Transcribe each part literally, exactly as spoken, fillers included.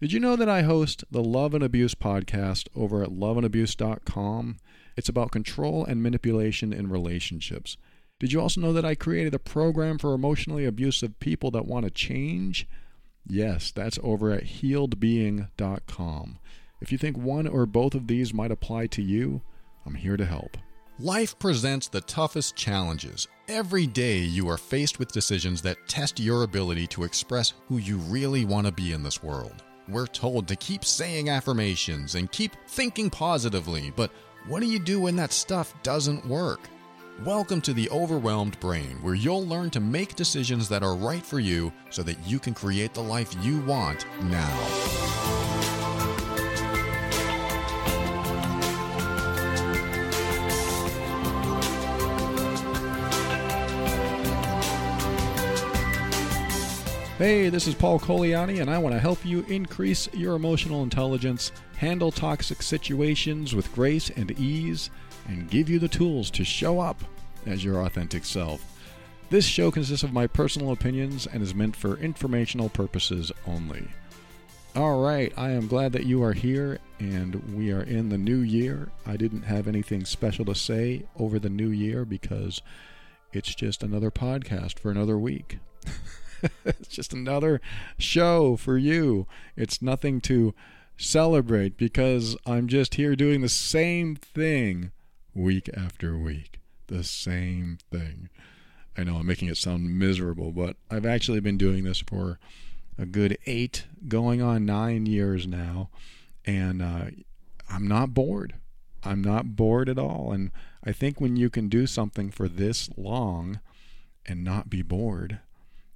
Did you know that I host the Love and Abuse podcast over at love and abuse dot com? It's about control and manipulation in relationships. Did you also know that I created a program for emotionally abusive people that want to change? Yes, that's over at healed being dot com. If you think one or both of these might apply to you, I'm here to help. Life presents the toughest challenges. Every day you are faced with decisions that test your ability to express who you really want to be in this world. We're told to keep saying affirmations and keep thinking positively, but what do you do when that stuff doesn't work? Welcome to The Overwhelmed Brain, where you'll learn to make decisions that are right for you so that you can create the life you want now. Hey, this is Paul Cogliani, and I want to help you increase your emotional intelligence, handle toxic situations with grace and ease, and give you the tools to show up as your authentic self. This show consists of my personal opinions and is meant for informational purposes only. All right, I am glad that you are here, and we are in the new year. I didn't have anything special to say over the new year because it's just another podcast for another week. It's just another show for you. It's nothing to celebrate because I'm just here doing the same thing week after week. The same thing. I know I'm making it sound miserable, but I've actually been doing this for a good eight, going on nine years now. And uh, I'm not bored. I'm not bored at all. And I think when you can do something for this long and not be bored,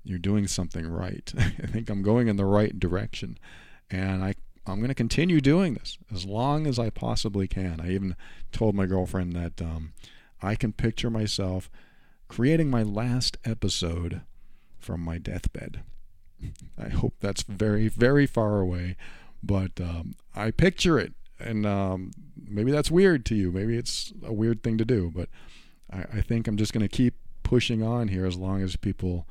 you're doing something right. I think I'm going in the right direction. And I, I'm going to continue doing this as long as I possibly can. I even told my girlfriend that um, I can picture myself creating my last episode from my deathbed. I hope that's very, very far away. But um, I picture it. And um, maybe that's weird to you. Maybe it's a weird thing to do. But I, I think I'm just going to keep pushing on here as long as people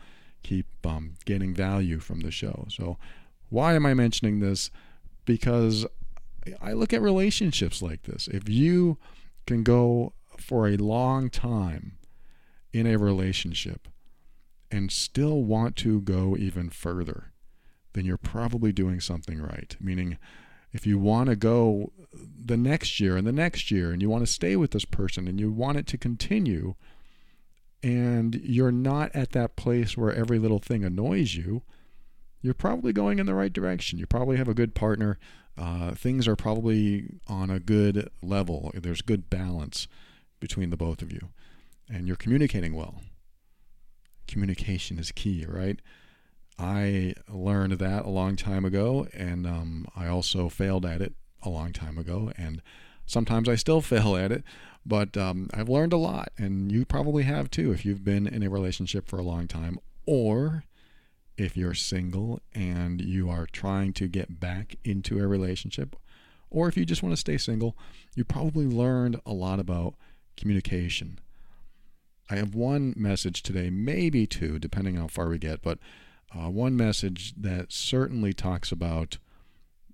keep um, getting value from the show. So why am I mentioning this? Because I look at relationships like this. If you can go for a long time in a relationship and still want to go even further, then you're probably doing something right. Meaning, if you want to go the next year and the next year, and you want to stay with this person and you want it to continue, and you're not at that place where every little thing annoys you, you're probably going in the right direction. You probably have a good partner. Uh, things are probably on a good level. There's good balance between the both of you. And you're communicating well. Communication is key, right? I learned that a long time ago, and um, I also failed at it a long time ago. And sometimes I still fail at it, but um, I've learned a lot, and you probably have too if you've been in a relationship for a long time, or if you're single and you are trying to get back into a relationship, or if you just want to stay single, you probably learned a lot about communication. I have one message today, maybe two, depending on how far we get, but uh, one message that certainly talks about,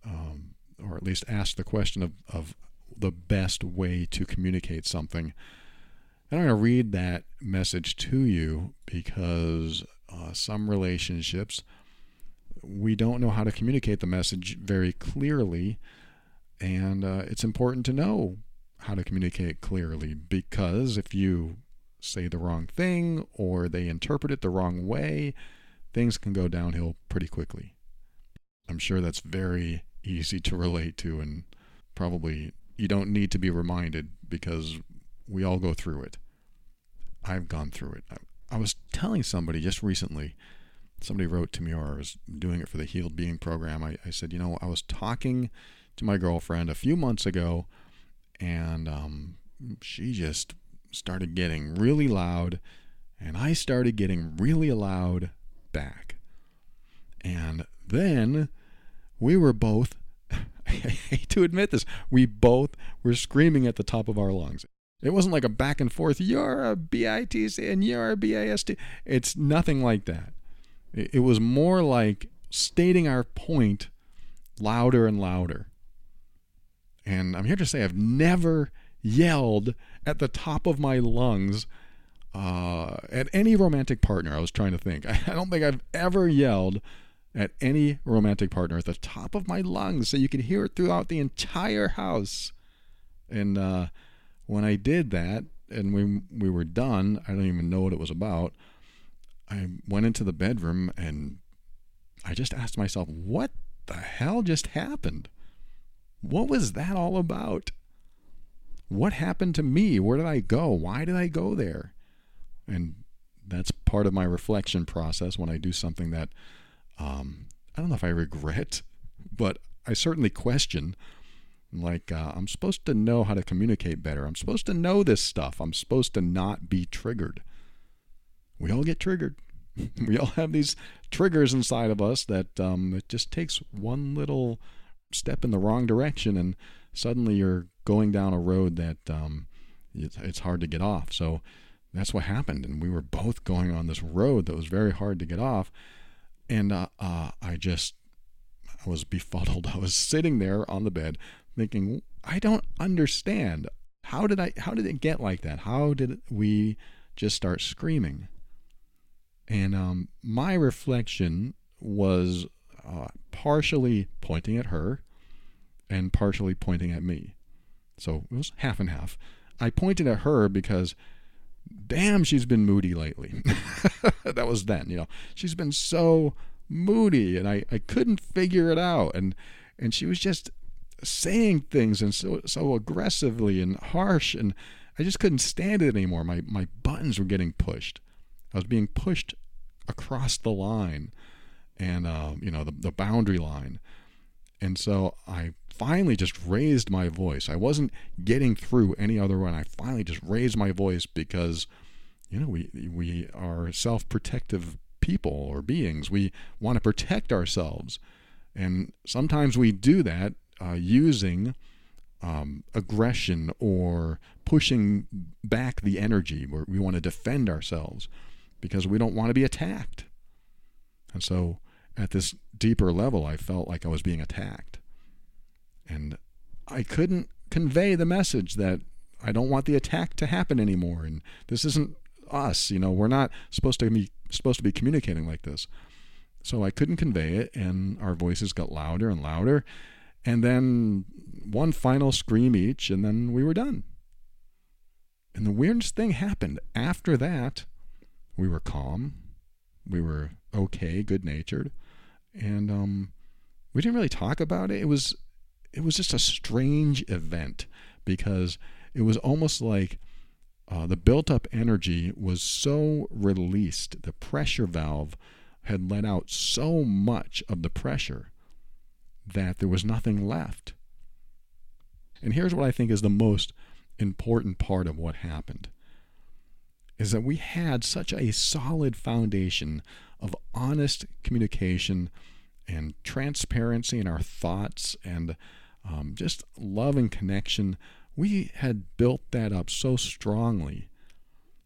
um, or at least asks the question of, of the best way to communicate something. And I'm going to read that message to you because uh, some relationships, we don't know how to communicate the message very clearly. And uh, it's important to know how to communicate clearly, because if you say the wrong thing or they interpret it the wrong way, things can go downhill pretty quickly. I'm sure that's very easy to relate to, and probably you don't need to be reminded because we all go through it. I've gone through it. I, I was telling somebody just recently, somebody wrote to me, or I was doing it for the Healed Being program. I, I said, you know, I was talking to my girlfriend a few months ago, and um, she just started getting really loud, and I started getting really loud back. And then we were both, I hate to admit this, we both were screaming at the top of our lungs. It wasn't like a back and forth, you're a B I T C and you're a B I S T. It's nothing like that. It was more like stating our point louder and louder. And I'm here to say I've never yelled at the top of my lungs uh, at any romantic partner. I was trying to think. I don't think I've ever yelled at any romantic partner at the top of my lungs so you can hear it throughout the entire house. And uh, when I did that and we we were done, I don't even know what it was about, I went into the bedroom and I just asked myself, what the hell just happened? What was that all about? What happened to me? Where did I go? Why did I go there? And that's part of my reflection process when I do something that, um, I don't know if I regret, but I certainly question. Like, uh, I'm supposed to know how to communicate better. I'm supposed to know this stuff. I'm supposed to not be triggered. We all get triggered. We all have these triggers inside of us that um, it just takes one little step in the wrong direction and suddenly you're going down a road that um, it's, it's hard to get off. So that's what happened. And we were both going on this road that was very hard to get off. And uh, uh, I just, I was befuddled. I was sitting there on the bed thinking, I don't understand. How did I, how did it get like that? How did we just start screaming? And um, my reflection was uh, partially pointing at her and partially pointing at me. So it was half and half. I pointed at her because, damn, she's been moody lately. That was then, you know. She's been so moody, and I, I couldn't figure it out. And and she was just saying things and so so aggressively and harsh, and I just couldn't stand it anymore. My my buttons were getting pushed. I was being pushed across the line and, uh, you know, the, the boundary line. And so I finally just raised my voice. I wasn't getting through any other way. I finally just raised my voice because, you know, we we are self-protective people or beings. We want to protect ourselves. And sometimes we do that uh, using um, aggression or pushing back the energy where we want to defend ourselves, because we don't want to be attacked. And so at this deeper level, I felt like I was being attacked. And I couldn't convey the message that I don't want the attack to happen anymore. And this isn't us, you know, we're not supposed to be supposed to be communicating like this. So I couldn't convey it, and our voices got louder and louder. And then one final scream each, and then we were done. And the weirdest thing happened after that. We were calm, we were okay, good-natured, and um, we didn't really talk about it. It was it was just a strange event, because it was almost like uh, the built-up energy was so released. The pressure valve had let out so much of the pressure that there was nothing left. And here's what I think is the most important part of what happened. Is that we had such a solid foundation of honest communication and transparency in our thoughts and um, just love and connection. We had built that up so strongly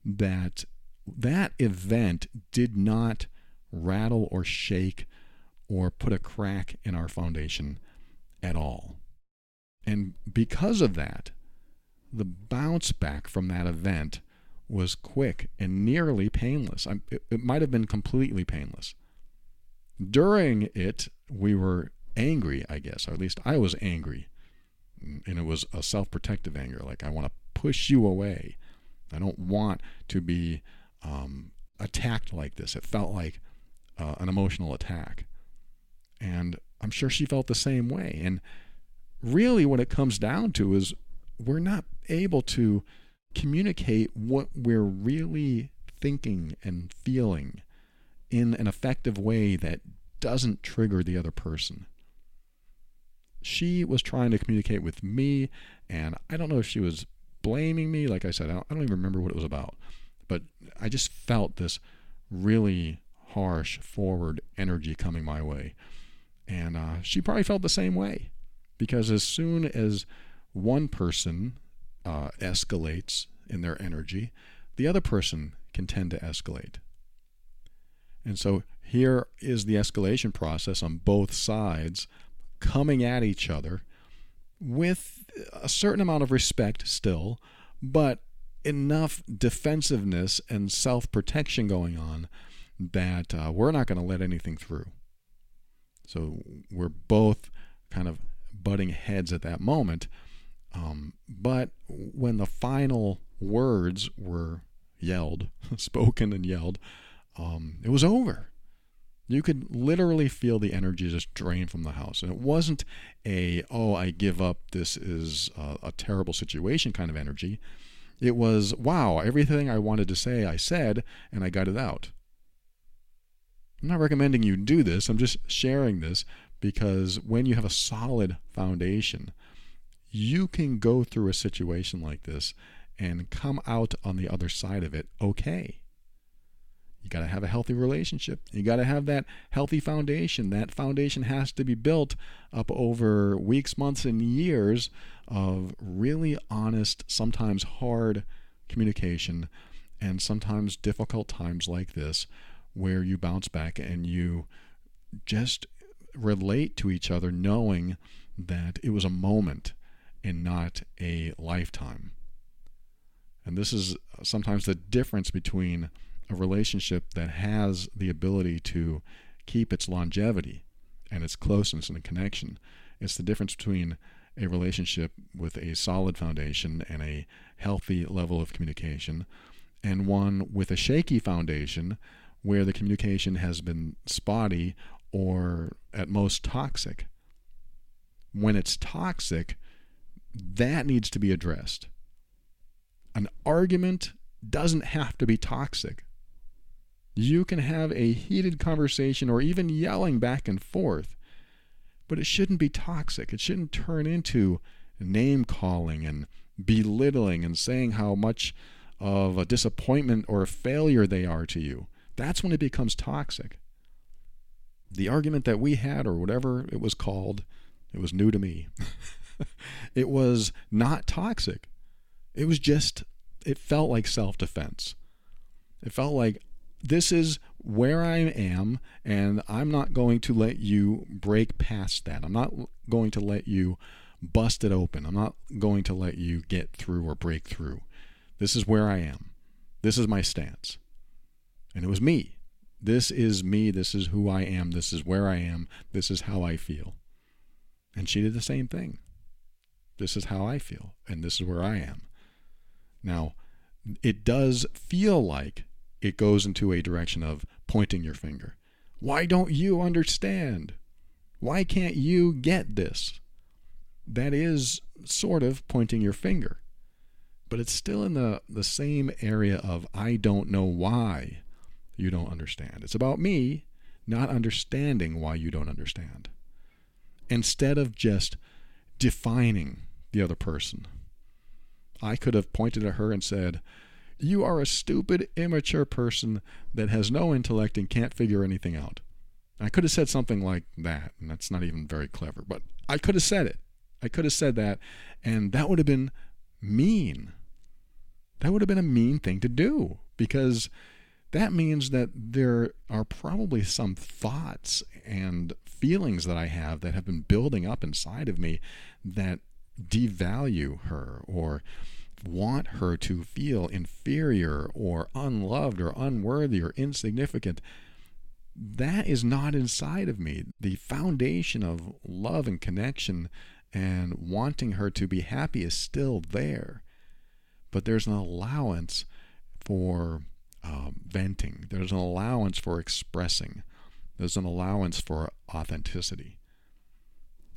that that event did not rattle or shake or put a crack in our foundation at all. And because of that, the bounce back from that event was quick and nearly painless. I, it, it might have been completely painless. During it, we were angry, I guess, or at least I was angry. And it was a self-protective anger, like I want to push you away. I don't want to be um, attacked like this. It felt like uh, an emotional attack. And I'm sure she felt the same way. And really what it comes down to is we're not able to communicate what we're really thinking and feeling in an effective way that doesn't trigger the other person. She was trying to communicate with me, and I don't know if she was blaming me. Like I said, I don't, I don't even remember what it was about, but I just felt this really harsh forward energy coming my way. And uh, she probably felt the same way, because as soon as one person Uh, escalates in their energy, the other person can tend to escalate. And so here is the escalation process on both sides coming at each other with a certain amount of respect still, but enough defensiveness and self-protection going on that uh, we're not going to let anything through. So we're both kind of butting heads at that moment. Um, but when the final words were yelled, spoken and yelled, um, it was over. You could literally feel the energy just drain from the house. And it wasn't a, oh, I give up, this is a, a terrible situation kind of energy. It was, wow, everything I wanted to say, I said, and I got it out. I'm not recommending you do this. I'm just sharing this because when you have a solid foundation, you can go through a situation like this and come out on the other side of it okay. You got to have a healthy relationship. You got to have that healthy foundation. That foundation has to be built up over weeks, months, and years of really honest, sometimes hard communication, and sometimes difficult times like this where you bounce back and you just relate to each other knowing that it was a moment and not a lifetime. And this is sometimes the difference between a relationship that has the ability to keep its longevity and its closeness and connection. It's the difference between a relationship with a solid foundation and a healthy level of communication and one with a shaky foundation where the communication has been spotty or at most toxic. When it's toxic, that needs to be addressed. An argument doesn't have to be toxic. You can have a heated conversation or even yelling back and forth, but it shouldn't be toxic. It shouldn't turn into name calling and belittling and saying how much of a disappointment or a failure they are to you. That's when it becomes toxic. The argument that we had, or whatever it was called, it was new to me. It was not toxic. It was just, it felt like self-defense. It felt like, this is where I am, and I'm not going to let you break past that. I'm not going to let you bust it open. I'm not going to let you get through or break through. This is where I am. This is my stance. And it was me. This is me. This is who I am. This is where I am. This is how I feel. And she did the same thing. This is how I feel, and this is where I am. Now, it does feel like it goes into a direction of pointing your finger. Why don't you understand? Why can't you get this? That is sort of pointing your finger. But it's still in the, the same area of, I don't know why you don't understand. It's about me not understanding why you don't understand. Instead of just defining the other person. I could have pointed at her and said, you are a stupid, immature person that has no intellect and can't figure anything out. I could have said something like that, and that's not even very clever, but I could have said it. I could have said that, and that would have been mean. That would have been a mean thing to do, because that means that there are probably some thoughts and feelings that I have that have been building up inside of me that devalue her or want her to feel inferior or unloved or unworthy or insignificant. That is not inside of me. The foundation of love and connection and wanting her to be happy is still there. But there's an allowance for uh, venting. There's an allowance for expressing. There's an allowance for authenticity.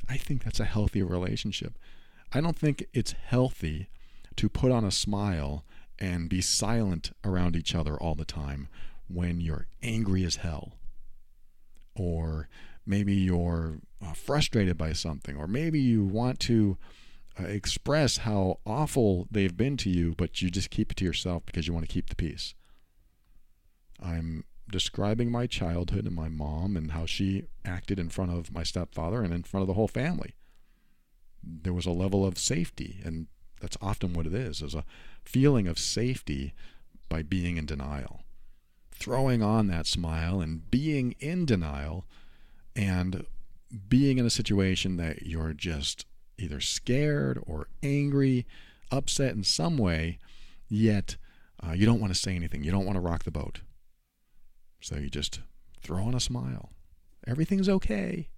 I think that's a healthy relationship. I don't think it's healthy to put on a smile and be silent around each other all the time when you're angry as hell. Or maybe you're frustrated by something, or maybe you want to express how awful they've been to you, but you just keep it to yourself because you want to keep the peace. I'm describing my childhood and my mom and how she acted in front of my stepfather and in front of the whole family. There was a level of safety, and that's often what it is, is a feeling of safety by being in denial. Throwing on that smile and being in denial and being in a situation that you're just either scared or angry, upset in some way, yet uh, you don't want to say anything. You don't want to rock the boat. So you just throw on a smile. Everything's okay.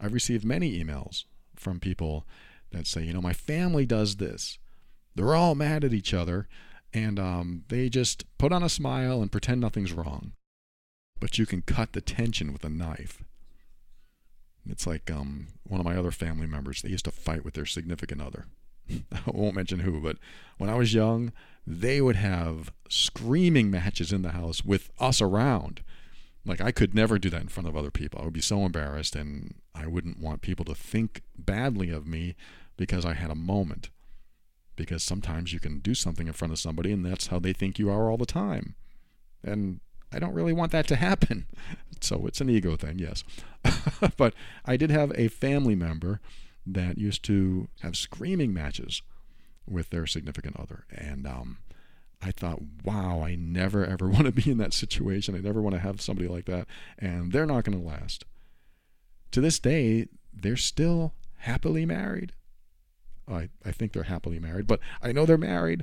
I've received many emails from people that say, you know, my family does this. They're all mad at each other, and um, they just put on a smile and pretend nothing's wrong. But you can cut the tension with a knife. It's like um, one of my other family members, they used to fight with their significant other. I won't mention who, but when I was young, they would have screaming matches in the house with us around. Like, I could never do that in front of other people. I would be so embarrassed, and I wouldn't want people to think badly of me because I had a moment. Because sometimes you can do something in front of somebody, and that's how they think you are all the time. And I don't really want that to happen. So it's an ego thing, yes. But I did have a family member that used to have screaming matches with their significant other. And um, I thought, wow, I never, ever want to be in that situation. I never want to have somebody like that. And they're not going to last. To this day, they're still happily married. I, I think they're happily married, but I know they're married.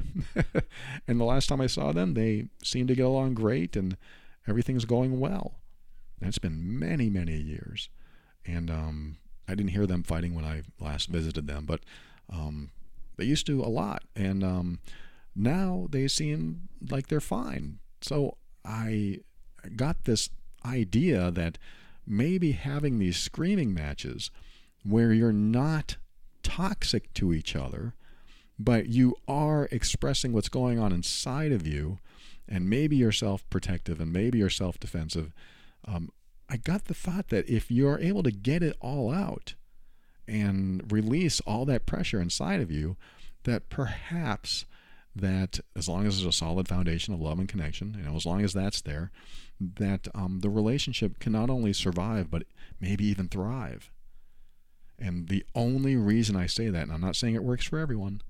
And the last time I saw them, they seemed to get along great and everything's going well. And it's been many, many years. And um, I didn't hear them fighting when I last visited them, but um, they used to a lot. And um, now they seem like they're fine. So I got this idea that maybe having these screaming matches where you're not toxic to each other, but you are expressing what's going on inside of you, and maybe you're self-protective and maybe you're self-defensive. Um, I got the thought that if you're able to get it all out and release all that pressure inside of you, that perhaps that as long as there's a solid foundation of love and connection, you know, as long as that's there, that um, the relationship can not only survive, but maybe even thrive. And the only reason I say that, and I'm not saying it works for everyone,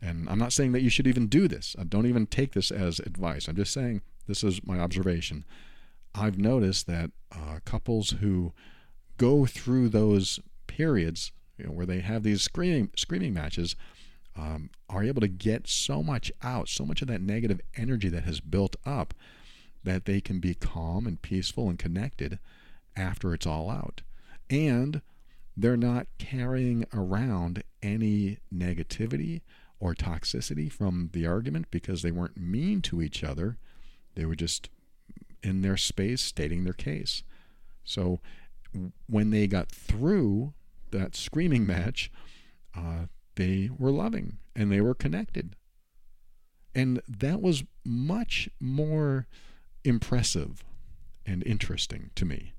and I'm not saying that you should even do this. I don't even take this as advice. I'm just saying this is my observation. I've noticed that uh, couples who go through those periods, you know, where they have these screaming, screaming matches um, are able to get so much out, so much of that negative energy that has built up, that they can be calm and peaceful and connected after it's all out. And they're not carrying around any negativity or toxicity from the argument because they weren't mean to each other. They were just in their space stating their case. So when they got through that screaming match, uh, they were loving and they were connected. And that was much more impressive and interesting to me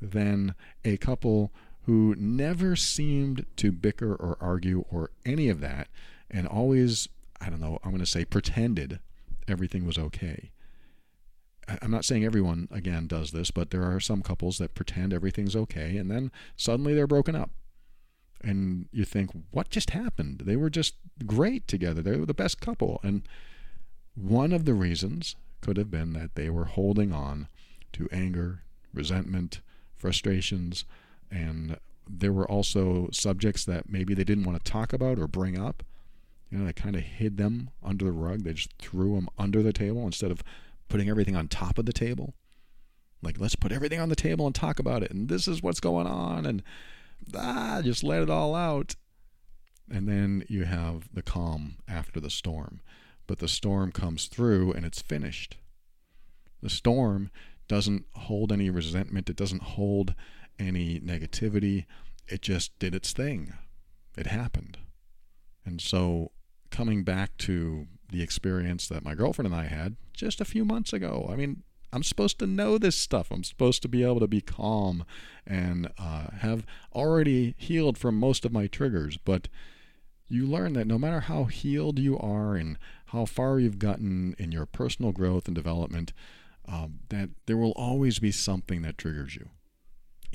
than a couple who never seemed to bicker or argue or any of that, and always, I don't know, I'm going to say pretended everything was okay. I'm not saying everyone, again, does this, but there are some couples that pretend everything's okay, and then suddenly they're broken up. And you think, what just happened? They were just great together. They were the best couple. And one of the reasons could have been that they were holding on to anger, resentment, frustrations, and there were also subjects that maybe they didn't want to talk about or bring up. You know, they kind of hid them under the rug. They just threw them under the table instead of putting everything on top of the table. Like, let's put everything on the table and talk about it. And this is what's going on. And ah, just let it all out. And then you have the calm after the storm. But the storm comes through and it's finished. The storm doesn't hold any resentment. It doesn't hold any negativity. It just did its thing. It happened. And so coming back to the experience that my girlfriend and I had just a few months ago, I mean, I'm supposed to know this stuff. I'm supposed to be able to be calm and uh, have already healed from most of my triggers. But you learn that no matter how healed you are and how far you've gotten in your personal growth and development, um, that there will always be something that triggers you.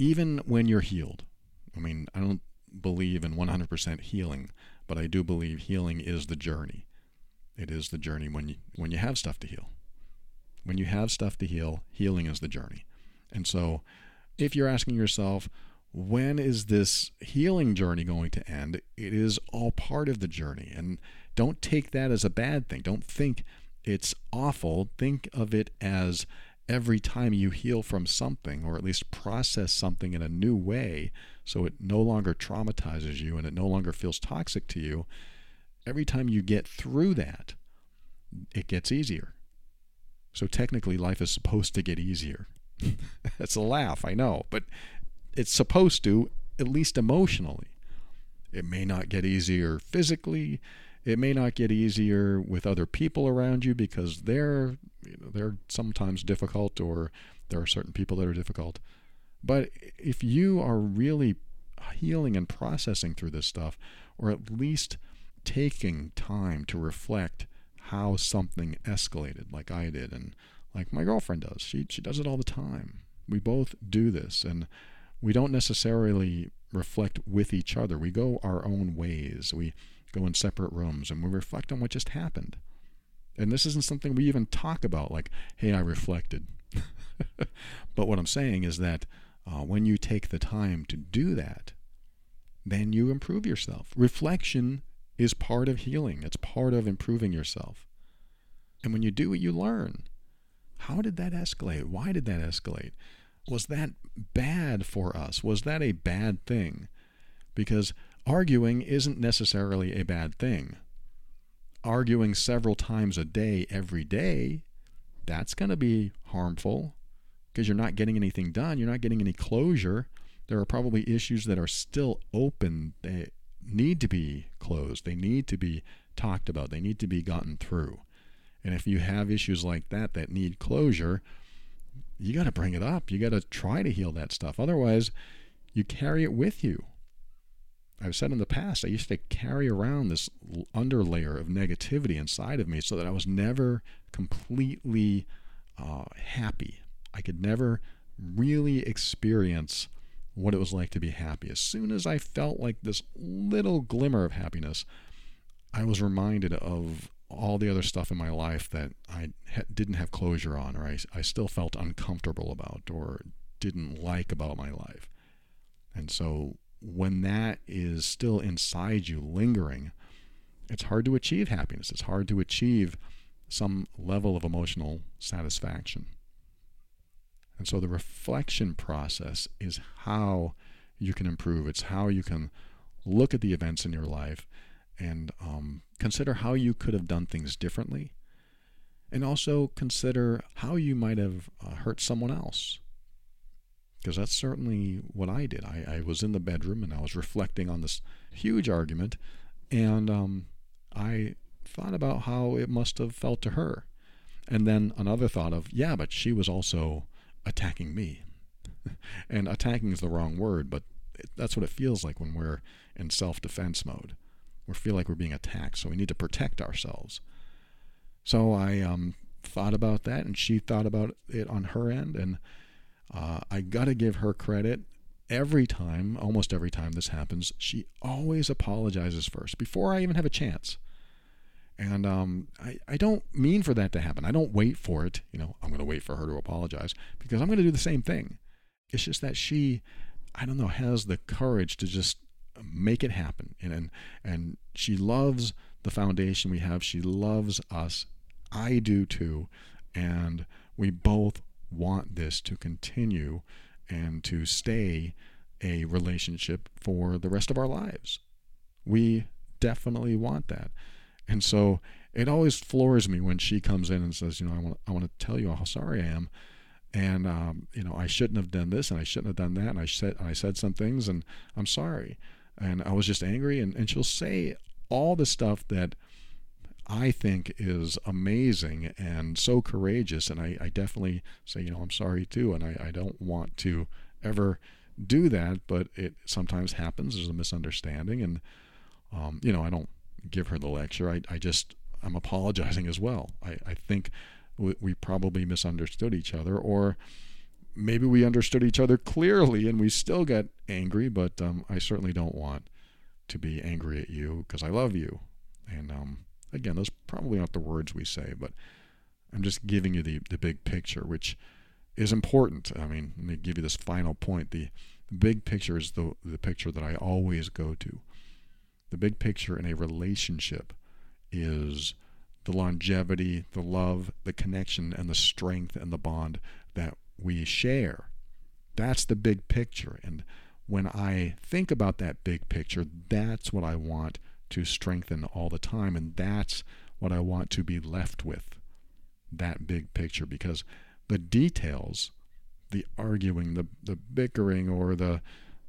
Even when you're healed. I mean, I don't believe in one hundred percent healing, but I do believe healing is the journey. It is the journey when you, when you have stuff to heal. When you have stuff to heal, healing is the journey. And so if you're asking yourself, when is this healing journey going to end? It is all part of the journey. And don't take that as a bad thing. Don't think it's awful. Think of it as every time you heal from something, or at least process something in a new way, so it no longer traumatizes you and it no longer feels toxic to you, every time you get through that, it gets easier. So technically, life is supposed to get easier. That's a laugh, I know, but it's supposed to, at least emotionally. It may not get easier physically. It may not get easier with other people around you, because they're, you know, they're sometimes difficult, or there are certain people that are difficult. But if you are really healing and processing through this stuff, or at least taking time to reflect how something escalated, like I did and like my girlfriend does. She she does it all the time. We both do this, and we don't necessarily reflect with each other. We go our own ways. We go in separate rooms, and we reflect on what just happened. And this isn't something we even talk about, like, hey, I reflected. But what I'm saying is that uh, when you take the time to do that, then you improve yourself. Reflection is part of healing. It's part of improving yourself. And when you do it, you learn. How did that escalate? Why did that escalate? Was that bad for us? Was that a bad thing? Because arguing isn't necessarily a bad thing. Arguing several times a day, every day, that's going to be harmful, because you're not getting anything done. You're not getting any closure. There are probably issues that are still open. They need to be closed. They need to be talked about. They need to be gotten through. And if you have issues like that that need closure, you got to bring it up. You got to try to heal that stuff. Otherwise, you carry it with you. I've said in the past, I used to carry around this underlayer of negativity inside of me so that I was never completely uh, happy. I could never really experience what it was like to be happy. As soon as I felt like this little glimmer of happiness, I was reminded of all the other stuff in my life that I ha- didn't have closure on, or I, I still felt uncomfortable about, or didn't like about my life. And so when that is still inside you, lingering, it's hard to achieve happiness. It's hard to achieve some level of emotional satisfaction. And so the reflection process is how you can improve. It's how you can look at the events in your life and um, consider how you could have done things differently, and also consider how you might have uh, hurt someone else. Because that's certainly what I did. I, I was in the bedroom, and I was reflecting on this huge argument, and um, I thought about how it must have felt to her. And then another thought of, yeah, but she was also attacking me. And attacking is the wrong word, but it, that's what it feels like when we're in self-defense mode. We feel like we're being attacked, so we need to protect ourselves. So I um, thought about that, and she thought about it on her end, and Uh, I gotta give her credit. Every time, almost every time this happens, she always apologizes first, before I even have a chance. And um, I, I don't mean for that to happen. I don't wait for it. You know, I'm gonna wait for her to apologize, because I'm gonna do the same thing. It's just that she, I don't know, has the courage to just make it happen. And and, and she loves the foundation we have. She loves us. I do too. And we both want this to continue and to stay a relationship for the rest of our lives. We definitely want that. And so it always floors me when she comes in and says, you know, I want I want to tell you how sorry I am, and um, you know, I shouldn't have done this, and I shouldn't have done that, and I said I said some things, and I'm sorry, and I was just angry, and, and she'll say all the stuff that I think is amazing and so courageous, and I, I definitely say, you know, I'm sorry too, and I, I don't want to ever do that, but it sometimes happens. There's a misunderstanding, and um, you know, I don't give her the lecture. I, I just, I'm apologizing as well. I, I think we, we probably misunderstood each other, or maybe we understood each other clearly and we still got angry, but um, I certainly don't want to be angry at you, because I love you. And um again, those probably aren't the words we say, but I'm just giving you the, the big picture, which is important. I mean, let me give you this final point. The The big picture is the, the picture that I always go to. The big picture in a relationship is the longevity, the love, the connection, and the strength and the bond that we share. That's the big picture. And when I think about that big picture, that's what I want to strengthen all the time. And that's what I want to be left with, that big picture. Because the details, the arguing, the, the bickering, or the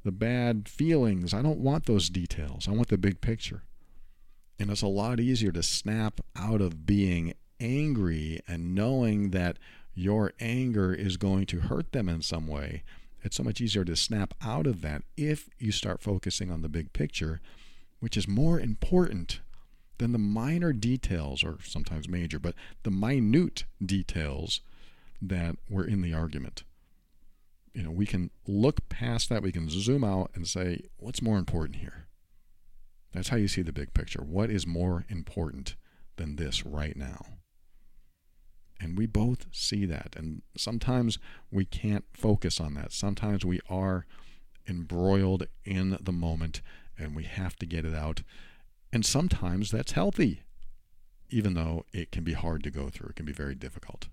the bad feelings, I don't want those details. I want the big picture. And it's a lot easier to snap out of being angry and knowing that your anger is going to hurt them in some way. It's so much easier to snap out of that if you start focusing on the big picture, which is more important than the minor details, or sometimes major, but the minute details that were in the argument. You know, we can look past that. We can zoom out and say, what's more important here? That's how you see the big picture. What is more important than this right now? And we both see that. And sometimes we can't focus on that. Sometimes we are embroiled in the moment and we have to get it out. And sometimes that's healthy, even though it can be hard to go through. It can be very difficult.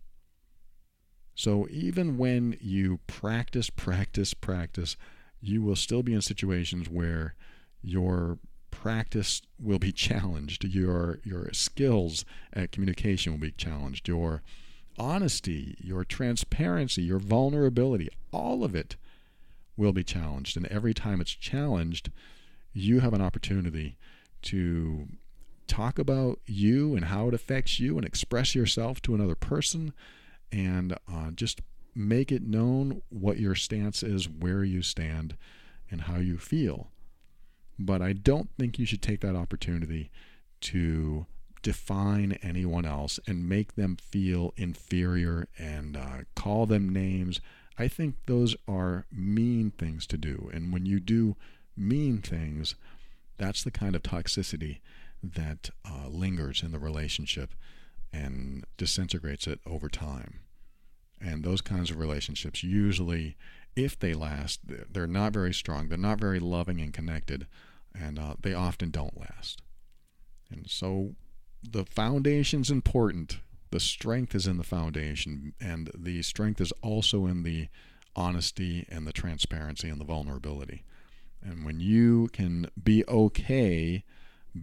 So even when you practice, practice, practice, you will still be in situations where your practice will be challenged, your your skills at communication will be challenged, your honesty, your transparency, your vulnerability, all of it will be challenged. And every time it's challenged, you have an opportunity to talk about you and how it affects you and express yourself to another person. And uh, just make it known what your stance is, where you stand, and how you feel. But I don't think you should take that opportunity to define anyone else and make them feel inferior and uh, call them names. I think those are mean things to do. And when you do mean things, that's the kind of toxicity that uh, lingers in the relationship and disintegrates it over time. And those kinds of relationships usually, if they last, they're not very strong, they're not very loving and connected, and uh, they often don't last. And so the foundation's important. The strength is in the foundation, and the strength is also in the honesty and the transparency and the vulnerability. And when you can be okay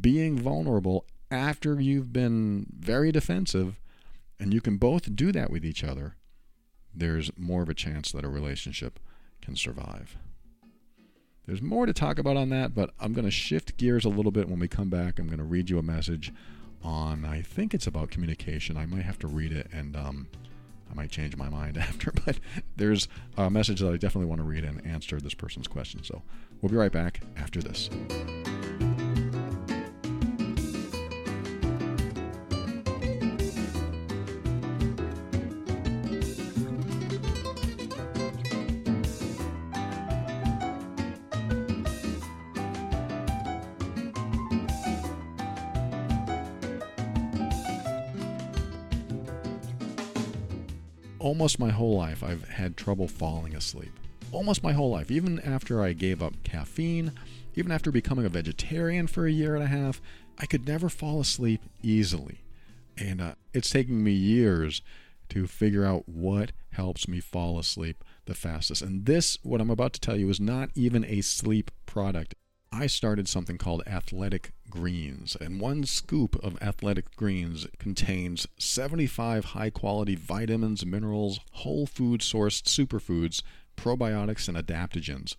being vulnerable after you've been very defensive, and you can both do that with each other, there's more of a chance that a relationship can survive. There's more to talk about on that, but I'm going to shift gears a little bit. When we come back, I'm going to read you a message on, I think it's about communication. I might have to read it, and um, I might change my mind after, but there's a message that I definitely want to read and answer this person's question. So we'll be right back after this. Almost my whole life, I've had trouble falling asleep. Almost my whole life, even after I gave up caffeine, even after becoming a vegetarian for a year and a half, I could never fall asleep easily. And uh, it's taken me years to figure out what helps me fall asleep the fastest. And this, what I'm about to tell you, is not even a sleep product. I started something called Athletic Greens, and one scoop of Athletic Greens contains seventy-five high-quality vitamins, minerals, whole food-sourced superfoods, probiotics, and adaptogens.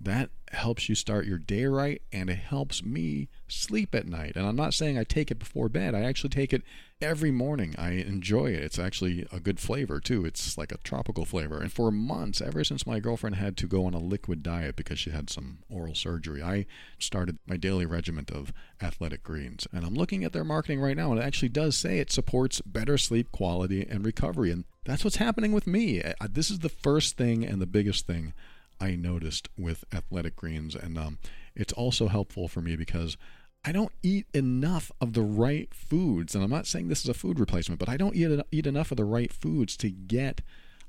That helps you start your day right, and it helps me sleep at night. And I'm not saying I take it before bed. I actually take it every morning. I enjoy it. It's actually a good flavor, too. It's like a tropical flavor. And for months, ever since my girlfriend had to go on a liquid diet because she had some oral surgery, I started my daily regiment of Athletic Greens. And I'm looking at their marketing right now, and it actually does say it supports better sleep quality and recovery. And that's what's happening with me. This is the first thing and the biggest thing I noticed with Athletic Greens, and um, it's also helpful for me because I don't eat enough of the right foods, and I'm not saying this is a food replacement, but I don't eat, eat enough of the right foods to get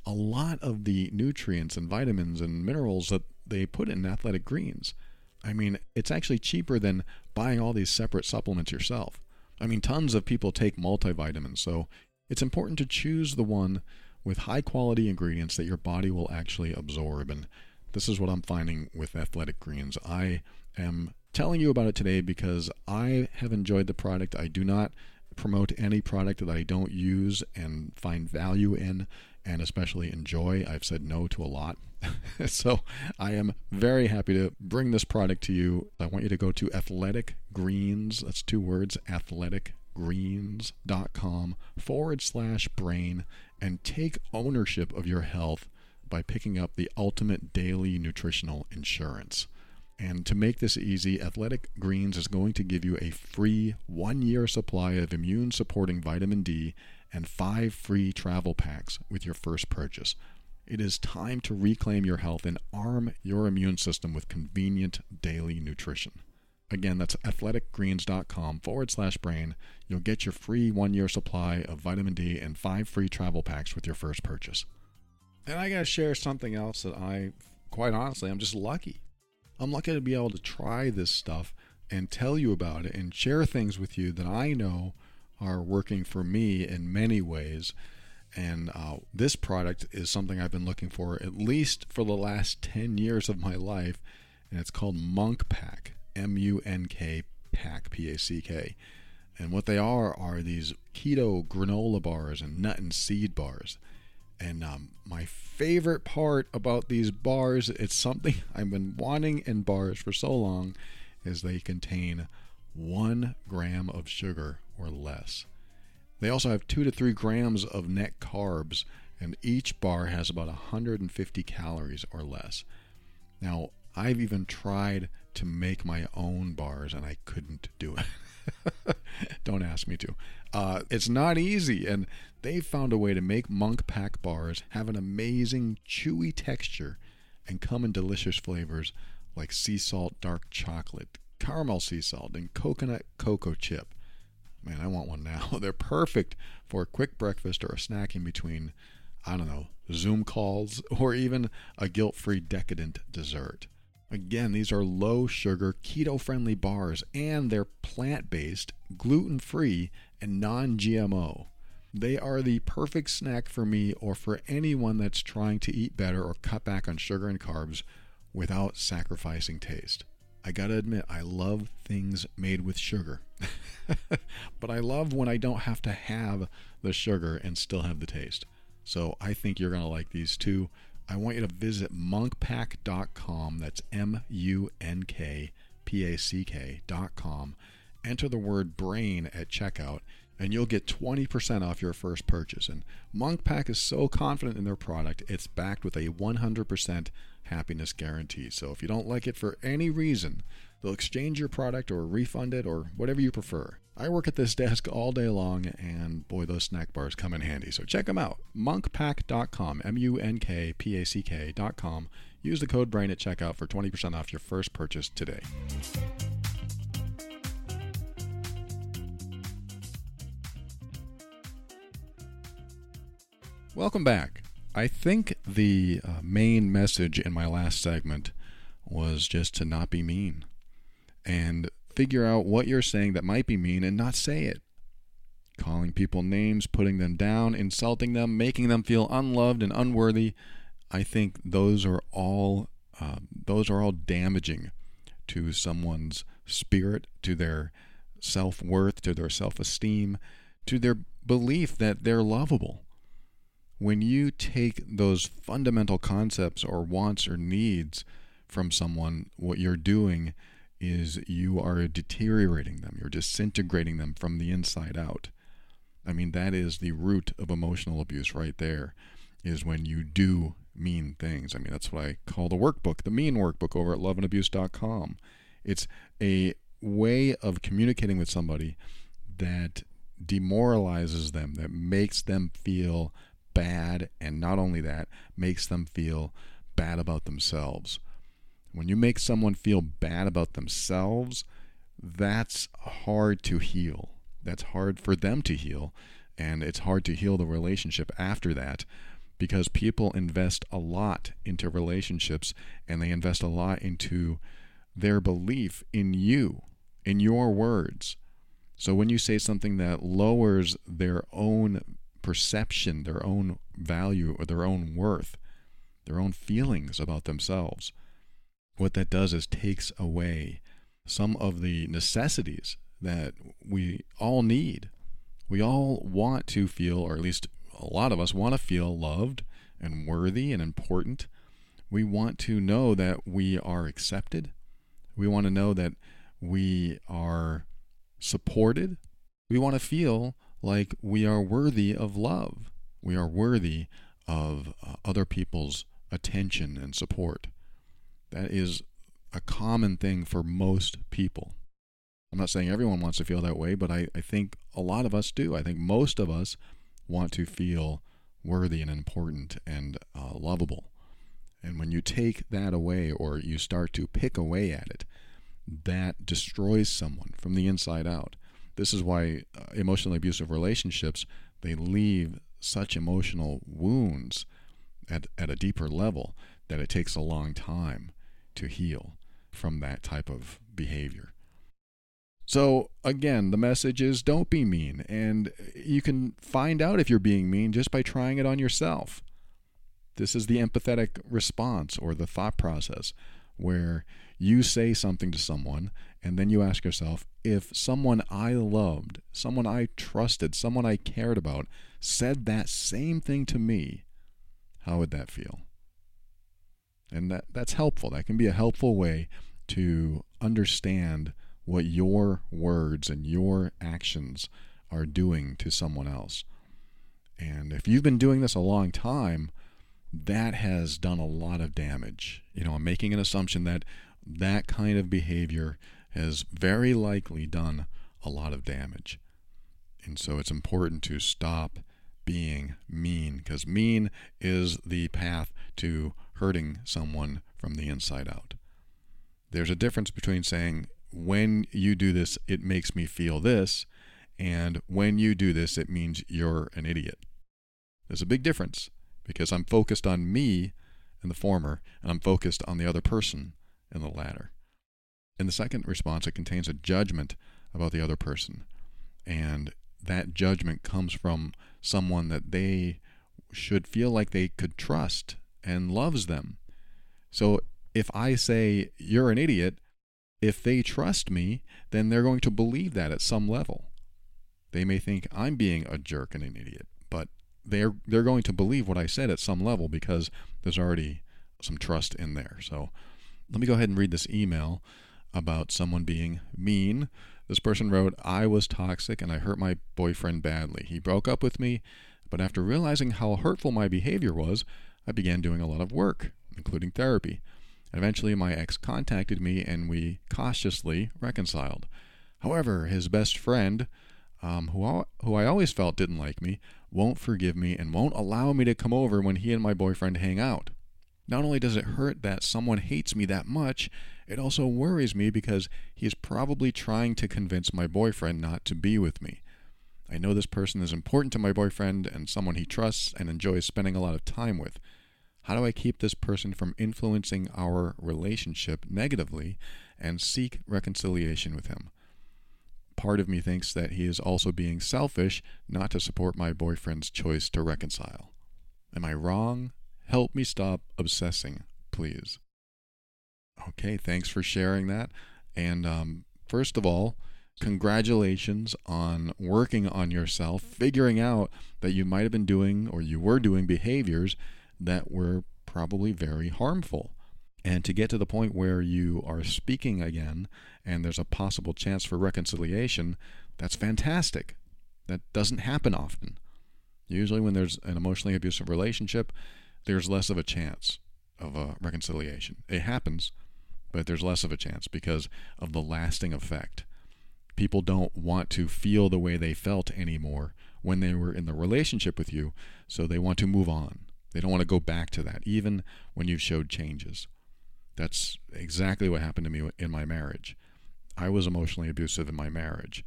a lot of the nutrients and vitamins and minerals that they put in Athletic Greens. I mean, it's actually cheaper than buying all these separate supplements yourself. I mean, tons of people take multivitamins, so it's important to choose the one with high quality ingredients that your body will actually absorb. And this is what I'm finding with Athletic Greens. I am telling you about it today because I have enjoyed the product. I do not promote any product that I don't use and find value in and especially enjoy. I've said no to a lot. So I am very happy to bring this product to you. I want you to go to Athletic Greens, that's two words, athletic greens dot com forward slash brain, and take ownership of your health by picking up the ultimate daily nutritional insurance. And to make this easy, Athletic Greens is going to give you a free one-year supply of immune-supporting vitamin D and five free travel packs with your first purchase. It is time to reclaim your health and arm your immune system with convenient daily nutrition. Again, that's athletic greens dot com forward slash brain. You'll get your free one-year supply of vitamin D and five free travel packs with your first purchase. And I got to share something else that I, quite honestly, I'm just lucky. I'm lucky to be able to try this stuff and tell you about it and share things with you that I know are working for me in many ways. And uh, this product is something I've been looking for at least for the last ten years of my life. And it's called Munk Pack, M U N K Pack, P A C K. And what they are are these keto granola bars and nut and seed bars. And um, my favorite part about these bars, it's something I've been wanting in bars for so long, is they contain one gram of sugar or less. They also have two to three grams of net carbs, and each bar has about one hundred fifty calories or less. Now, I've even tried to make my own bars, and I couldn't do it. Don't ask me to. Uh, it's not easy, and they've found a way to make Munk Pack bars have an amazing chewy texture and come in delicious flavors like sea salt dark chocolate, caramel sea salt, and coconut cocoa chip. Man, I want one now. They're perfect for a quick breakfast or a snack in between, I don't know, Zoom calls or even a guilt-free decadent dessert. Again, these are low-sugar, keto-friendly bars, and they're plant-based, gluten-free, and non-G M O. They are the perfect snack for me or for anyone that's trying to eat better or cut back on sugar and carbs without sacrificing taste. I gotta admit, I love things made with sugar. But I love when I don't have to have the sugar and still have the taste. So I think you're gonna like these too. I want you to visit munk pack dot com. That's M U N K P A C K dot com. Enter the word brain at checkout, and you'll get twenty percent off your first purchase. And Munk Pack is so confident in their product, it's backed with a one hundred percent happiness guarantee. So if you don't like it for any reason, they'll exchange your product or refund it or whatever you prefer. I work at this desk all day long, and boy, those snack bars come in handy. So check them out. munk pack dot com, M U N K P A C K dot com. Use the code BRAIN at checkout for twenty percent off your first purchase today. Welcome back. I think the uh, main message in my last segment was just to not be mean and figure out what you're saying that might be mean and not say it. Calling people names, putting them down, insulting them, making them feel unloved and unworthy. I think those are all uh, those are all damaging to someone's spirit, to their self-worth, to their self-esteem, to their belief that they're lovable. When you take those fundamental concepts or wants or needs from someone, what you're doing is you are deteriorating them. You're disintegrating them from the inside out. I mean, that is the root of emotional abuse right there, is when you do mean things. I mean, that's what I call the workbook, the mean workbook over at love and abuse dot com. It's a way of communicating with somebody that demoralizes them, that makes them feel bad, and not only that, makes them feel bad about themselves. When you make someone feel bad about themselves, that's hard to heal. That's hard for them to heal, and it's hard to heal the relationship after that. because people invest a lot into relationships, and they invest a lot into their belief in you, in your words. So when you say something that lowers their own perception, their own value, or their own worth, their own feelings about themselves, what that does is takes away some of the necessities that we all need. We all want to feel, or at least a lot of us want to feel loved and worthy and important. We want to know that we are accepted. We want to know that we are supported. We want to feel like we are worthy of love. We are worthy of uh, other people's attention and support. That is a common thing for most people. I'm not saying everyone wants to feel that way, but I, I think a lot of us do. I think most of us want to feel worthy and important and uh, lovable. And when you take that away, or you start to pick away at it, that destroys someone from the inside out. This is why uh, emotionally abusive relationships, they leave such emotional wounds at, at a deeper level that it takes a long time to heal from that type of behavior. So again, the message is don't be mean, and you can find out if you're being mean just by trying it on yourself. This is the empathetic response, or the thought process, where you say something to someone and then you ask yourself, if someone I loved, someone I trusted, someone I cared about said that same thing to me, how would that feel? And that, that's helpful. That can be a helpful way to understand what your words and your actions are doing to someone else. And if you've been doing this a long time, that has done a lot of damage. You know, I'm making an assumption that that kind of behavior has very likely done a lot of damage. And so it's important to stop being mean, because mean is the path to hurting someone from the inside out. There's a difference between saying, when you do this, it makes me feel this, and when you do this, it means you're an idiot. There's a big difference, because I'm focused on me in the former, and I'm focused on the other person in the latter. In the second response, it contains a judgment about the other person, and that judgment comes from someone that they should feel like they could trust and loves them. So if I say, you're an idiot, if they trust me, then they're going to believe that at some level. They may think I'm being a jerk and an idiot, but they're they're going to believe what I said at some level, because there's already some trust in there. So let me go ahead and read this email about someone being mean. This person wrote, I was toxic and I hurt my boyfriend badly. He broke up with me, but after realizing how hurtful my behavior was, I began doing a lot of work, including therapy. Eventually, my ex contacted me and we cautiously reconciled. However, his best friend, um, who, al- who I always felt didn't like me, won't forgive me and won't allow me to come over when he and my boyfriend hang out. Not only does it hurt that someone hates me that much, it also worries me because he is probably trying to convince my boyfriend not to be with me. I know this person is important to my boyfriend and someone he trusts and enjoys spending a lot of time with. How do I keep this person from influencing our relationship negatively and seek reconciliation with him? Part of me thinks that he is also being selfish not to support my boyfriend's choice to reconcile. Am I wrong? Help me stop obsessing, please. Okay, thanks for sharing that. And um, first of all, congratulations on working on yourself, figuring out that you might have been doing or you were doing behaviors that were probably very harmful. And to get to the point where you are speaking again and there's a possible chance for reconciliation, that's fantastic. That doesn't happen often. Usually when there's an emotionally abusive relationship, there's less of a chance of a reconciliation. It happens, but there's less of a chance because of the lasting effect. People don't want to feel the way they felt anymore when they were in the relationship with you, so they want to move on. They don't want to go back to that, even when you've showed changes. That's exactly what happened to me in my marriage. I was emotionally abusive in my marriage.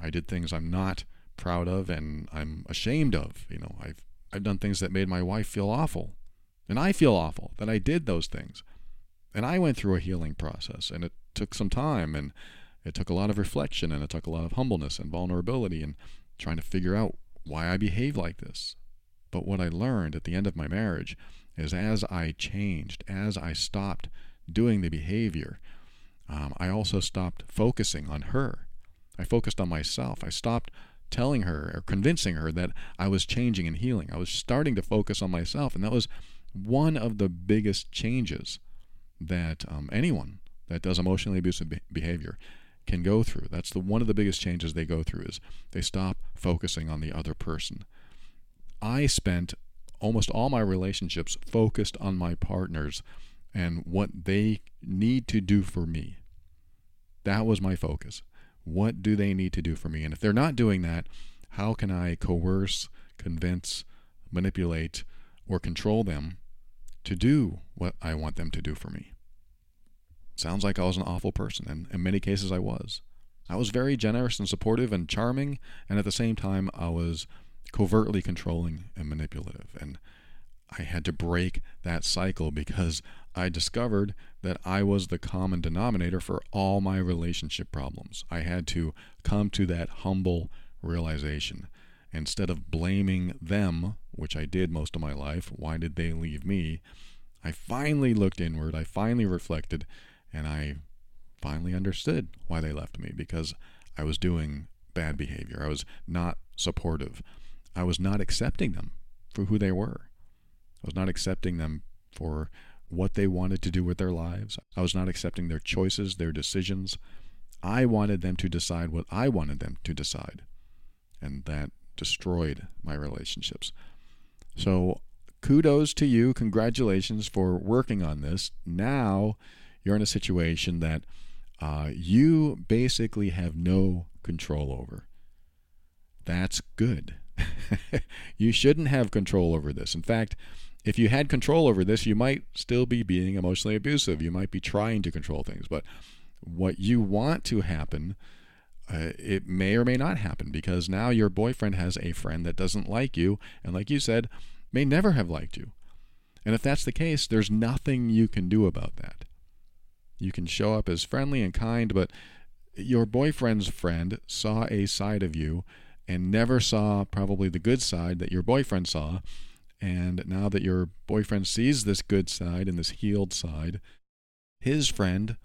I did things I'm not proud of and I'm ashamed of. You know, I've I've done things that made my wife feel awful. And I feel awful that I did those things. And I went through a healing process, and it took some time, and it took a lot of reflection, and it took a lot of humbleness and vulnerability and trying to figure out why I behave like this. But what I learned at the end of my marriage is as I changed, as I stopped doing the behavior, um, I also stopped focusing on her. I focused on myself. I stopped telling her or convincing her that I was changing and healing. I was starting to focus on myself, and that was one of the biggest changes that um, anyone that does emotionally abusive be- behavior can go through. That's the one of the biggest changes they go through, is they stop focusing on the other person. I spent almost all my relationships focused on my partners and what they need to do for me. That was my focus. What do they need to do for me? And if they're not doing that, how can I coerce, convince, manipulate, or control them to do what I want them to do for me? Sounds like I was an awful person, and in many cases I was. I was very generous and supportive and charming, and at the same time I was covertly controlling and manipulative. And I had to break that cycle, because I discovered that I was the common denominator for all my relationship problems. I had to come to that humble realization. Instead of blaming them, which I did most of my life, why did they leave me? I finally looked inward, I finally reflected, and I finally understood why they left me, because I was doing bad behavior. I was not supportive. I was not accepting them for who they were. I was not accepting them for what they wanted to do with their lives. I was not accepting their choices, their decisions. I wanted them to decide what I wanted them to decide. And that destroyed my relationships. So kudos to you. Congratulations for working on this. Now you're in a situation that uh, you basically have no control over. That's good. You shouldn't have control over this. In fact, if you had control over this, you might still be being emotionally abusive. You might be trying to control things. But what you want to happen, uh, it may or may not happen, because now your boyfriend has a friend that doesn't like you, and like you said, may never have liked you. And if that's the case, there's nothing you can do about that. You can show up as friendly and kind, but your boyfriend's friend saw a side of you and never saw probably the good side that your boyfriend saw. And now that your boyfriend sees this good side and this healed side, his friend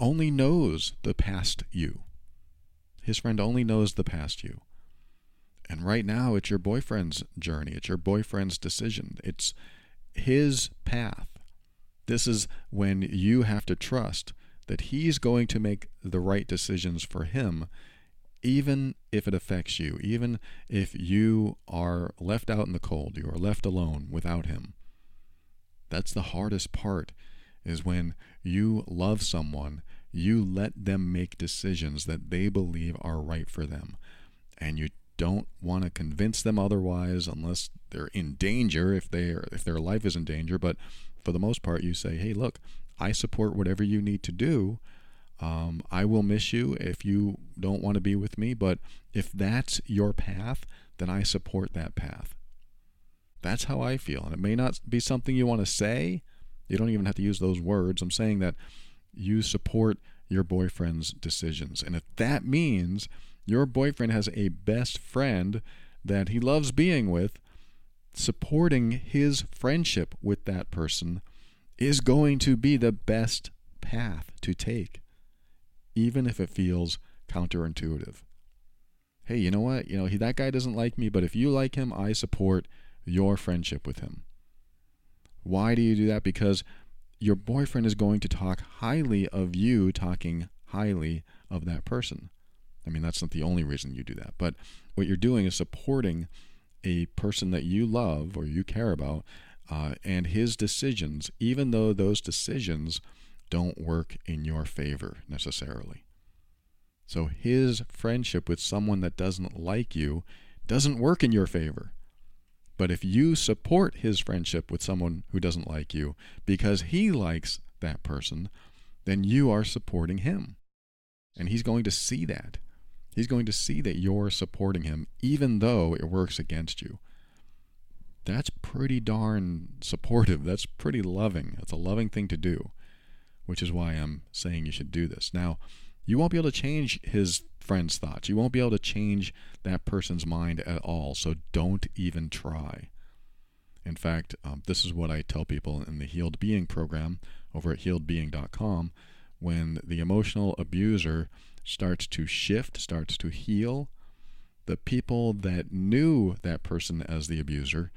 only knows the past you. His friend only knows the past you. And right now, it's your boyfriend's journey. It's your boyfriend's decision. It's his path. This is when you have to trust that he's going to make the right decisions for him, even if it affects you, even if you are left out in the cold, you are left alone without him. That's the hardest part, is when you love someone, you let them make decisions that they believe are right for them. And you don't want to convince them otherwise, unless they're in danger, if they are, if their life is in danger. But for the most part, you say, hey, look, I support whatever you need to do. Um, I will miss you if you don't want to be with me, but if that's your path, then I support that path. That's how I feel. And it may not be something you want to say. You don't even have to use those words. I'm saying that you support your boyfriend's decisions. And if that means your boyfriend has a best friend that he loves being with, supporting his friendship with that person is going to be the best path to take, even if it feels counterintuitive. Hey, you know what? You know, he, that guy doesn't like me, but if you like him, I support your friendship with him. Why do you do that? Because your boyfriend is going to talk highly of you talking highly of that person. I mean, that's not the only reason you do that, but what you're doing is supporting a person that you love or you care about uh, and his decisions, even though those decisions don't work in your favor necessarily. So his friendship with someone that doesn't like you doesn't work in your favor. But if you support his friendship with someone who doesn't like you because he likes that person, then you are supporting him. And he's going to see that. He's going to see that you're supporting him, even though it works against you. pretty darn supportive. That's pretty loving. That's a loving thing to do, which is why I'm saying you should do this. Now, you won't be able to change his friend's thoughts. You won't be able to change that person's mind at all, so don't even try. In fact, um, this is what I tell people in the Healed Being program over at healed being dot com. When the emotional abuser starts to shift, starts to heal, the people that knew that person as the abuser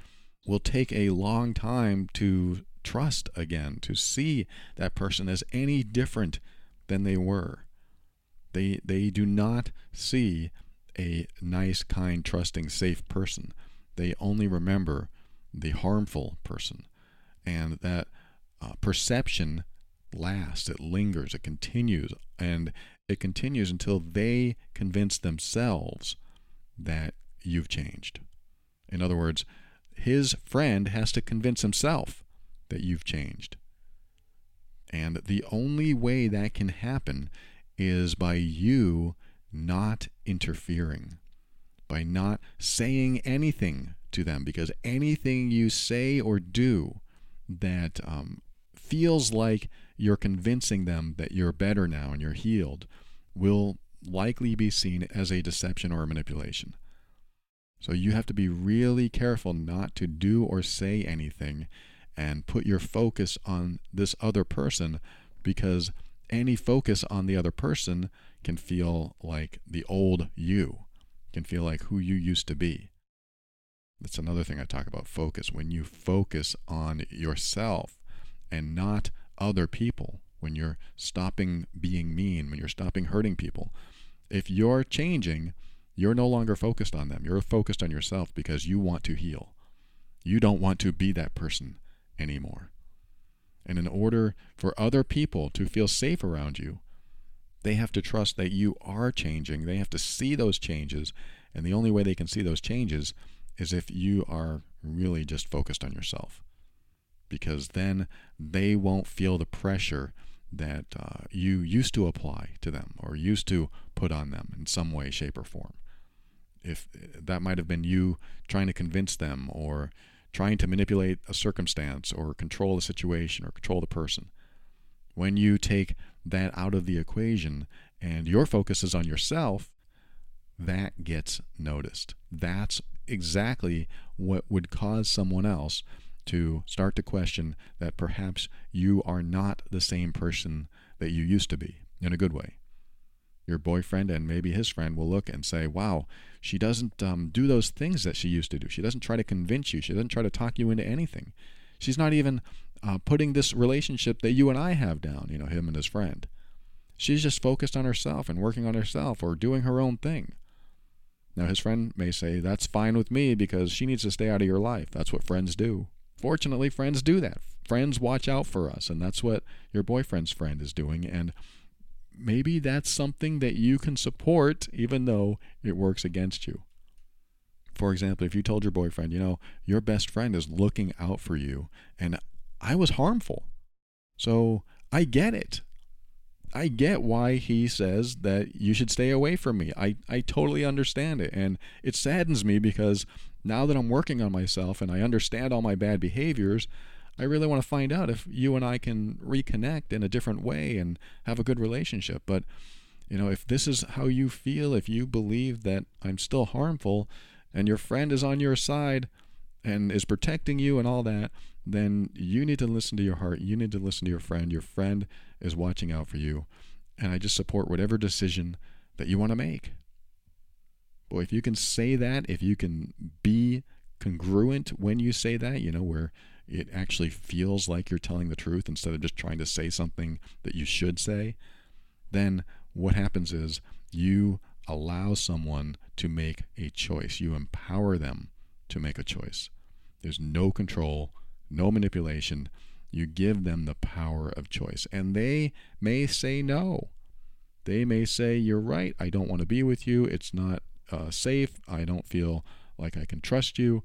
will take a long time to trust again, to see that person as any different than they were. They they do not see a nice, kind, trusting, safe person. They only remember the harmful person. And that uh, perception lasts, it lingers, it continues, and it continues until they convince themselves that you've changed. In other words, his friend has to convince himself that you've changed. And the only way that can happen is by you not interfering, by not saying anything to them, because anything you say or do that um, feels like you're convincing them that you're better now and you're healed will likely be seen as a deception or a manipulation. So you have to be really careful not to do or say anything and put your focus on this other person, because any focus on the other person can feel like the old you, can feel like who you used to be. That's another thing I talk about, focus. When you focus on yourself and not other people, when you're stopping being mean, when you're stopping hurting people, if you're changing, you're no longer focused on them. You're focused on yourself because you want to heal. You don't want to be that person anymore. And in order for other people to feel safe around you, they have to trust that you are changing. They have to see those changes. And the only way they can see those changes is if you are really just focused on yourself. Because then they won't feel the pressure that uh, you used to apply to them or used to put on them in some way, shape, or form. If that might have been you trying to convince them or trying to manipulate a circumstance or control a situation or control the person. When you take that out of the equation and your focus is on yourself, that gets noticed. That's exactly what would cause someone else to start to question that perhaps you are not the same person that you used to be, in a good way. Your boyfriend and maybe his friend will look and say, wow, she doesn't um, do those things that she used to do. She doesn't try to convince you. She doesn't try to talk you into anything. She's not even uh, putting this relationship that you and I have down, you know, him and his friend. She's just focused on herself and working on herself or doing her own thing. Now, his friend may say, that's fine with me because she needs to stay out of your life. That's what friends do. Fortunately, friends do that. Friends watch out for us, and that's what your boyfriend's friend is doing, and maybe that's something that you can support even though it works against you. For example, if you told your boyfriend, you know, your best friend is looking out for you and I was harmful. So I get it. I get why he says that you should stay away from me. I, I totally understand it. And it saddens me because now that I'm working on myself and I understand all my bad behaviors, I really want to find out if you and I can reconnect in a different way and have a good relationship. But, you know, if this is how you feel, if you believe that I'm still harmful and your friend is on your side and is protecting you and all that, then you need to listen to your heart. You need to listen to your friend. Your friend is watching out for you. And I just support whatever decision that you want to make. Boy, if you can say that, if you can be congruent when you say that, you know, where it actually feels like you're telling the truth instead of just trying to say something that you should say, then what happens is you allow someone to make a choice. You empower them to make a choice. There's no control, no manipulation. You give them the power of choice. And they may say no. They may say, you're right, I don't want to be with you. It's not uh, safe. I don't feel like I can trust you.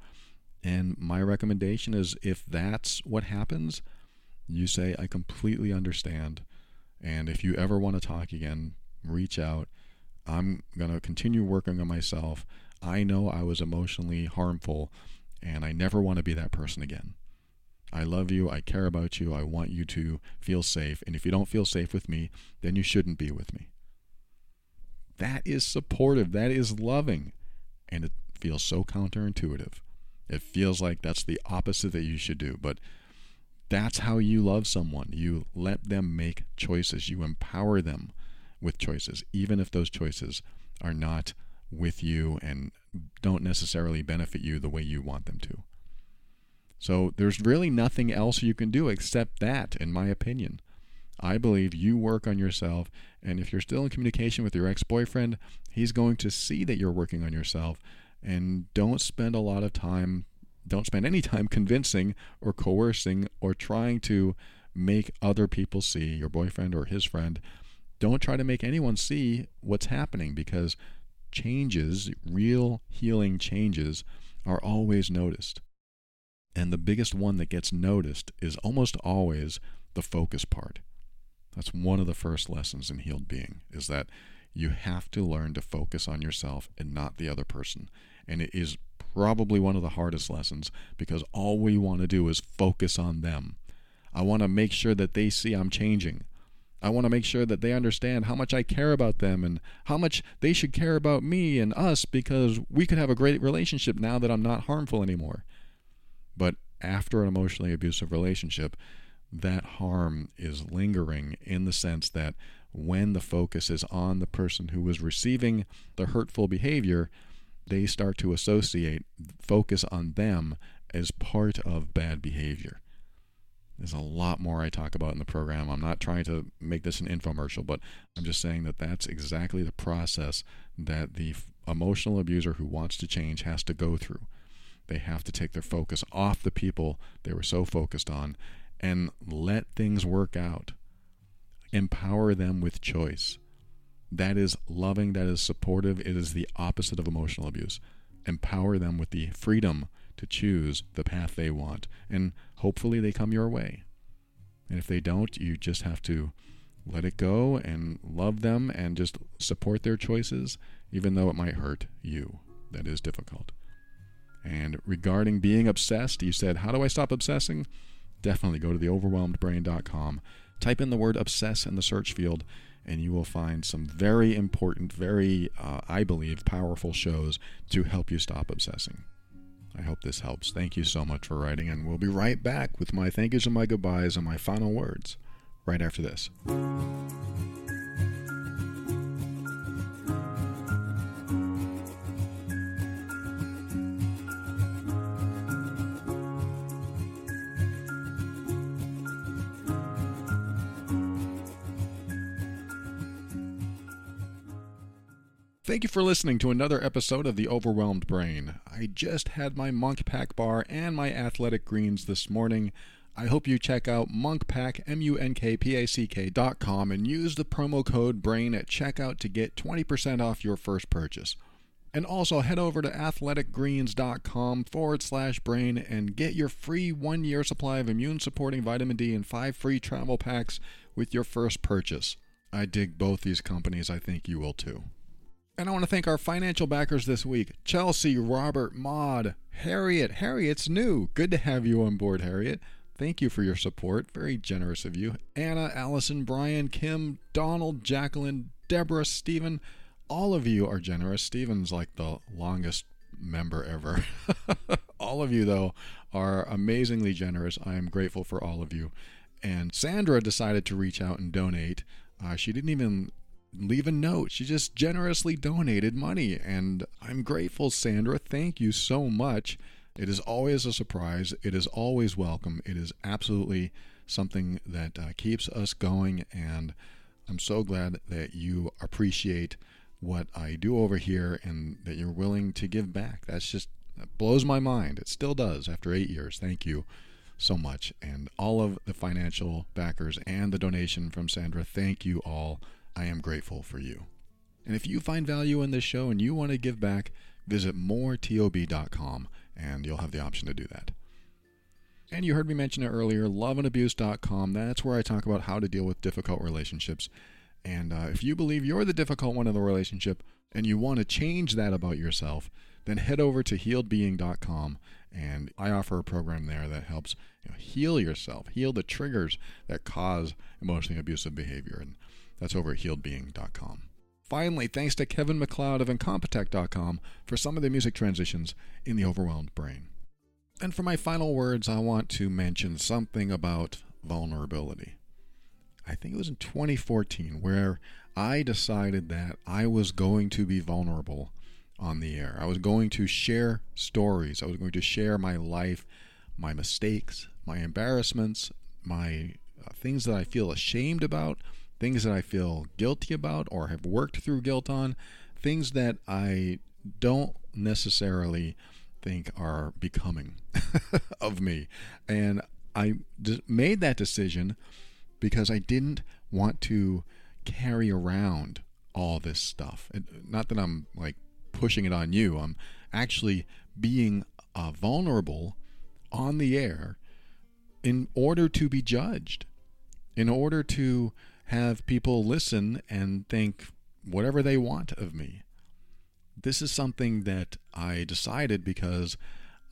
And my recommendation is, if that's what happens, you say, I completely understand. And if you ever want to talk again, reach out. I'm going to continue working on myself. I know I was emotionally harmful, and I never want to be that person again. I love you, I care about you, I want you to feel safe, and if you don't feel safe with me, then you shouldn't be with me. That is supportive, that is loving, and it feels so counterintuitive. It feels like that's the opposite that you should do, but that's how you love someone. You let them make choices, you empower them with choices, even if those choices are not with you and don't necessarily benefit you the way you want them to. So there's really nothing else you can do except that, in my opinion. I believe you work on yourself, and if you're still in communication with your ex-boyfriend, he's going to see that you're working on yourself, and don't spend a lot of time, don't spend any time convincing or coercing or trying to make other people see, your boyfriend or his friend. Don't try to make anyone see what's happening, because changes, real healing changes, are always noticed. And the biggest one that gets noticed is almost always the focus part. That's one of the first lessons in Healed Being, is that you have to learn to focus on yourself and not the other person. And it is probably one of the hardest lessons, because all we want to do is focus on them. I want to make sure that they see I'm changing. I want to make sure that they understand how much I care about them and how much they should care about me and us, because we could have a great relationship now that I'm not harmful anymore. But after an emotionally abusive relationship, that harm is lingering, in the sense that when the focus is on the person who was receiving the hurtful behavior, they start to associate focus on them as part of bad behavior. There's a lot more I talk about in the program. I'm not trying to make this an infomercial, but I'm just saying that that's exactly the process that the f- emotional abuser who wants to change has to go through. They have to take their focus off the people they were so focused on and let things work out. Empower them with choice. That is loving, that is supportive. It is the opposite of emotional abuse. Empower them with the freedom to choose the path they want, and hopefully they come your way. And if they don't, you just have to let it go and love them and just support their choices, even though it might hurt you. That is difficult. And regarding being obsessed, you said, how do I stop obsessing? Definitely go to the overwhelmed brain dot com, type in the word obsess in the search field, and you will find some very important, very, uh, I believe, powerful shows to help you stop obsessing. I hope this helps. Thank you so much for writing, and we'll be right back with my thank yous and my goodbyes and my final words right after this. Thank you for listening to another episode of The Overwhelmed Brain. I just had my Munk Pack bar and my Athletic Greens this morning. I hope you check out Munk Pack, M U N K P A C K dot com, and use the promo code BRAIN at checkout to get twenty percent off your first purchase. And also head over to athletic greens dot com forward slash brain and get your free one-year supply of immune-supporting vitamin D and five free travel packs with your first purchase. I dig both these companies. I think you will too. And I want to thank our financial backers this week. Chelsea, Robert, Maud, Harriet. Harriet's new. Good to have you on board, Harriet. Thank you for your support. Very generous of you. Anna, Allison, Brian, Kim, Donald, Jacqueline, Deborah, Stephen. All of you are generous. Stephen's like the longest member ever. All of you, though, are amazingly generous. I am grateful for all of you. And Sandra decided to reach out and donate. Uh, she didn't even leave a note. She just generously donated money, and I'm grateful, Sandra. Thank you so much. It is always a surprise. It is always welcome. It is absolutely something that uh, keeps us going, and I'm so glad that you appreciate what I do over here and that you're willing to give back. That's just, that blows my mind. It still does after eight years. Thank you so much. And all of the financial backers and the donation from Sandra, thank you all. I am grateful for you. And if you find value in this show and you want to give back, visit more tob dot com and you'll have the option to do that. And you heard me mention it earlier, love and abuse dot com. That's where I talk about how to deal with difficult relationships. And uh, if you believe you're the difficult one in the relationship and you want to change that about yourself, then head over to healed being dot com And I offer a program there that helps you know, heal yourself, heal the triggers that cause emotionally abusive behavior. And that's over at healed being dot com. Finally, thanks to Kevin MacLeod of incompetech dot com for some of the music transitions in The Overwhelmed Brain. And for my final words, I want to mention something about vulnerability. I think it was in twenty fourteen where I decided that I was going to be vulnerable on the air. I was going to share stories. I was going to share my life, my mistakes, my embarrassments, my uh, things that I feel ashamed about, things that I feel guilty about or have worked through guilt on, things that I don't necessarily think are becoming of me. And I d- made that decision because I didn't want to carry around all this stuff. And not that I'm like pushing it on you. I'm actually being uh, vulnerable on the air in order to be judged, in order to have people listen and think whatever they want of me. This is something that I decided because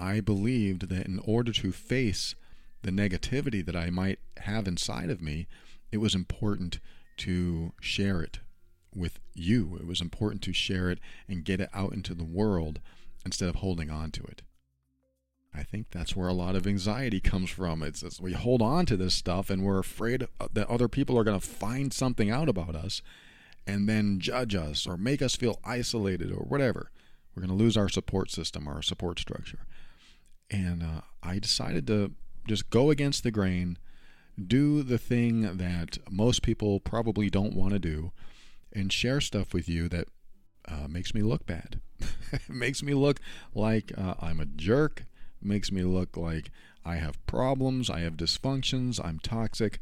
I believed that in order to face the negativity that I might have inside of me, it was important to share it with you. It was important to share it and get it out into the world instead of holding on to it. I think that's where a lot of anxiety comes from. It's, it's we hold on to this stuff and we're afraid that other people are going to find something out about us and then judge us or make us feel isolated or whatever. We're going to lose our support system, our support structure. And uh, I decided to just go against the grain, do the thing that most people probably don't want to do, and share stuff with you that uh, makes me look bad. It makes me look like uh, I'm a jerk. It makes me look like I have problems, I have dysfunctions, I'm toxic.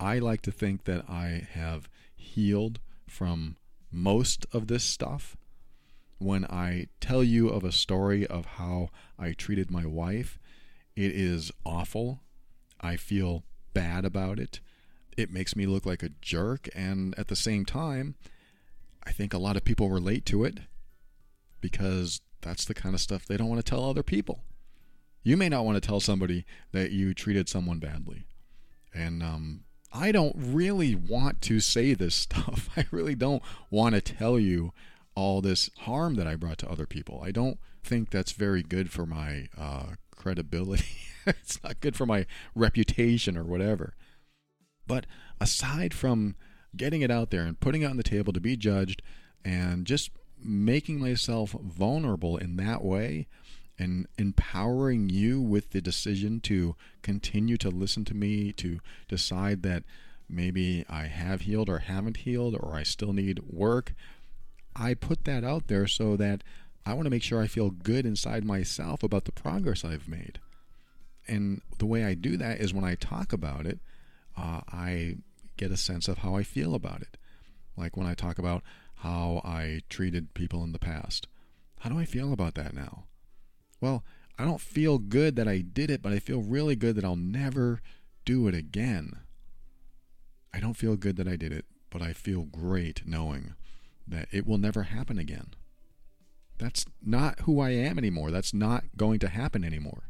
I like to think that I have healed from most of this stuff. When I tell you of a story of how I treated my wife, it is awful. I feel bad about it. It makes me look like a jerk. And at the same time, I think a lot of people relate to it because that's the kind of stuff they don't want to tell other people. You may not want to tell somebody that you treated someone badly. And um, I don't really want to say this stuff. I really don't want to tell you all this harm that I brought to other people. I don't think that's very good for my uh, credibility. It's not good for my reputation or whatever. But aside from getting it out there and putting it on the table to be judged and just making myself vulnerable in that way and empowering you with the decision to continue to listen to me, to decide that maybe I have healed or haven't healed or I still need work, I put that out there so that I want to make sure I feel good inside myself about the progress I've made. And the way I do that is when I talk about it, uh, I get a sense of how I feel about it. Like when I talk about how I treated people in the past. How do I feel about that now? Well, I don't feel good that I did it, but I feel really good that I'll never do it again. I don't feel good that I did it, but I feel great knowing that it will never happen again. That's not who I am anymore. That's not going to happen anymore.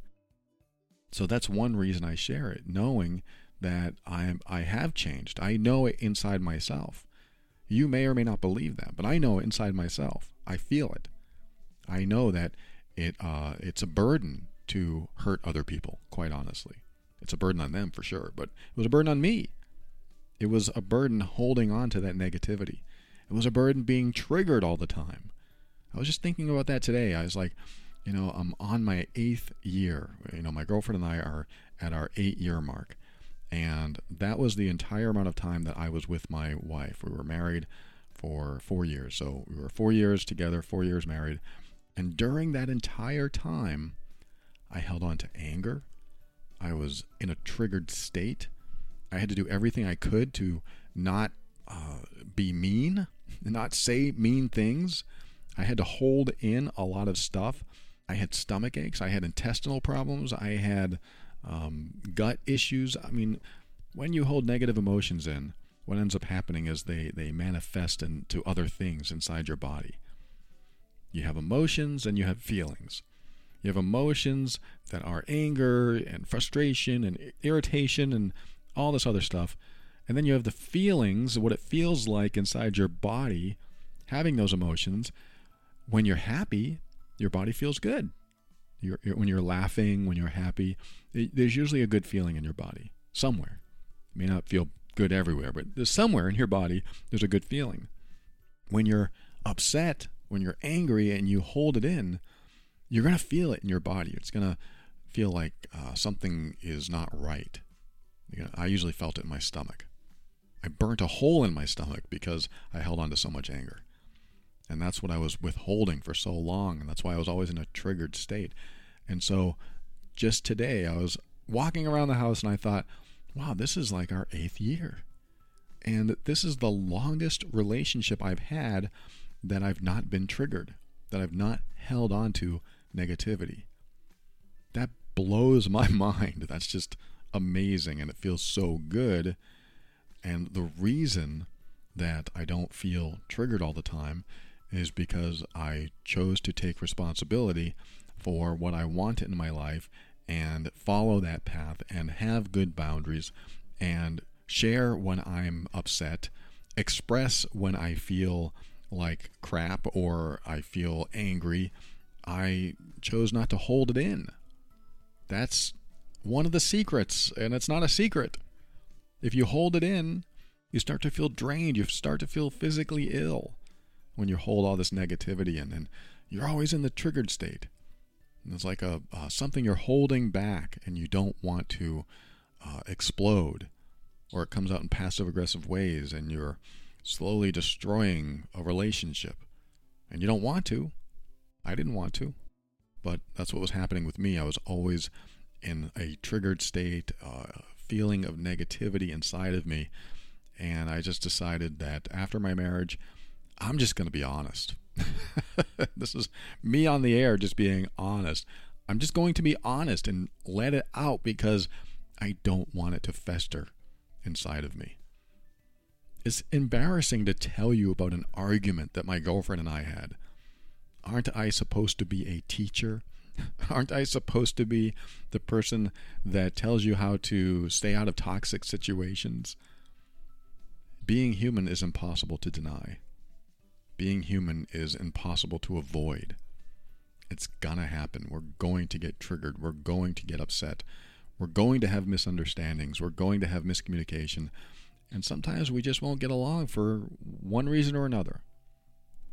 So that's one reason I share it, knowing that I am, I have changed. I know it inside myself. You may or may not believe that, but I know it inside myself. I feel it. I know that it uh, it's a burden to hurt other people, quite honestly. It's a burden on them for sure, but it was a burden on me. It was a burden holding on to that negativity. It was a burden being triggered all the time. I was just thinking about that today. I was like, you know, I'm on my eighth year. You know, my girlfriend and I are at our eight year mark. And that was the entire amount of time that I was with my wife. We were married for four years. So we were four years together, four years married. And during that entire time, I held on to anger. I was in a triggered state. I had to do everything I could to not uh, be mean, not say mean things. I had to hold in a lot of stuff. I had stomach aches. I had intestinal problems. I had um, gut issues. I mean, when you hold negative emotions in, what ends up happening is they, they manifest into other things inside your body. You have emotions and you have feelings. You have emotions that are anger and frustration and irritation and all this other stuff. And then you have the feelings, what it feels like inside your body having those emotions. When you're happy, your body feels good. You're, you're, when you're laughing, when you're happy, it, there's usually a good feeling in your body somewhere. It may not feel good everywhere, but there's somewhere in your body there's a good feeling. When you're upset, when you're angry and you hold it in, you're going to feel it in your body. It's going to feel like uh, something is not right. You know, I usually felt it in my stomach. I burnt a hole in my stomach because I held on to so much anger. And that's what I was withholding for so long. And that's why I was always in a triggered state. And so just today, I was walking around the house and I thought, wow, this is like our eighth year. And this is the longest relationship I've had that I've not been triggered, that I've not held on to negativity. That blows my mind. That's just amazing. And it feels so good. And the reason that I don't feel triggered all the time is because I chose to take responsibility for what I want in my life and follow that path and have good boundaries and share when I'm upset, express when I feel like crap or I feel angry. I chose not to hold it in. That's one of the secrets, and it's not a secret. If you hold it in, you start to feel drained. You start to feel physically ill when you hold all this negativity in, and you're always in the triggered state. And it's like a uh, something you're holding back, and you don't want to uh, explode, or it comes out in passive-aggressive ways, and you're slowly destroying a relationship. And you don't want to. I didn't want to, but that's what was happening with me. I was always in a triggered state, uh, feeling of negativity inside of me. And I just decided that after my marriage, I'm just going to be honest. This is me on the air just being honest. I'm just going to be honest and let it out because I don't want it to fester inside of me. It's embarrassing to tell you about an argument that my girlfriend and I had. Aren't I supposed to be a teacher? Aren't I supposed to be the person that tells you how to stay out of toxic situations? Being human is impossible to deny. Being human is impossible to avoid. It's gonna happen. We're going to get triggered. We're going to get upset. We're going to have misunderstandings. We're going to have miscommunication. And sometimes we just won't get along for one reason or another.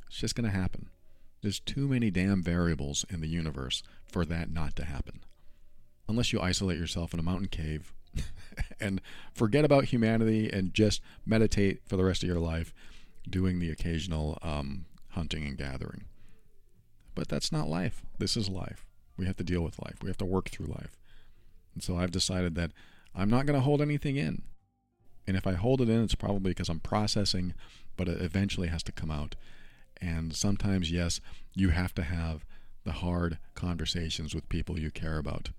It's just gonna happen. There's too many damn variables in the universe for that not to happen. Unless you isolate yourself in a mountain cave and forget about humanity and just meditate for the rest of your life, doing the occasional um, hunting and gathering. But that's not life. This is life. We have to deal with life. We have to work through life. And so I've decided that I'm not going to hold anything in. And if I hold it in, it's probably because I'm processing, but it eventually has to come out. And sometimes, yes, you have to have the hard conversations with people you care about.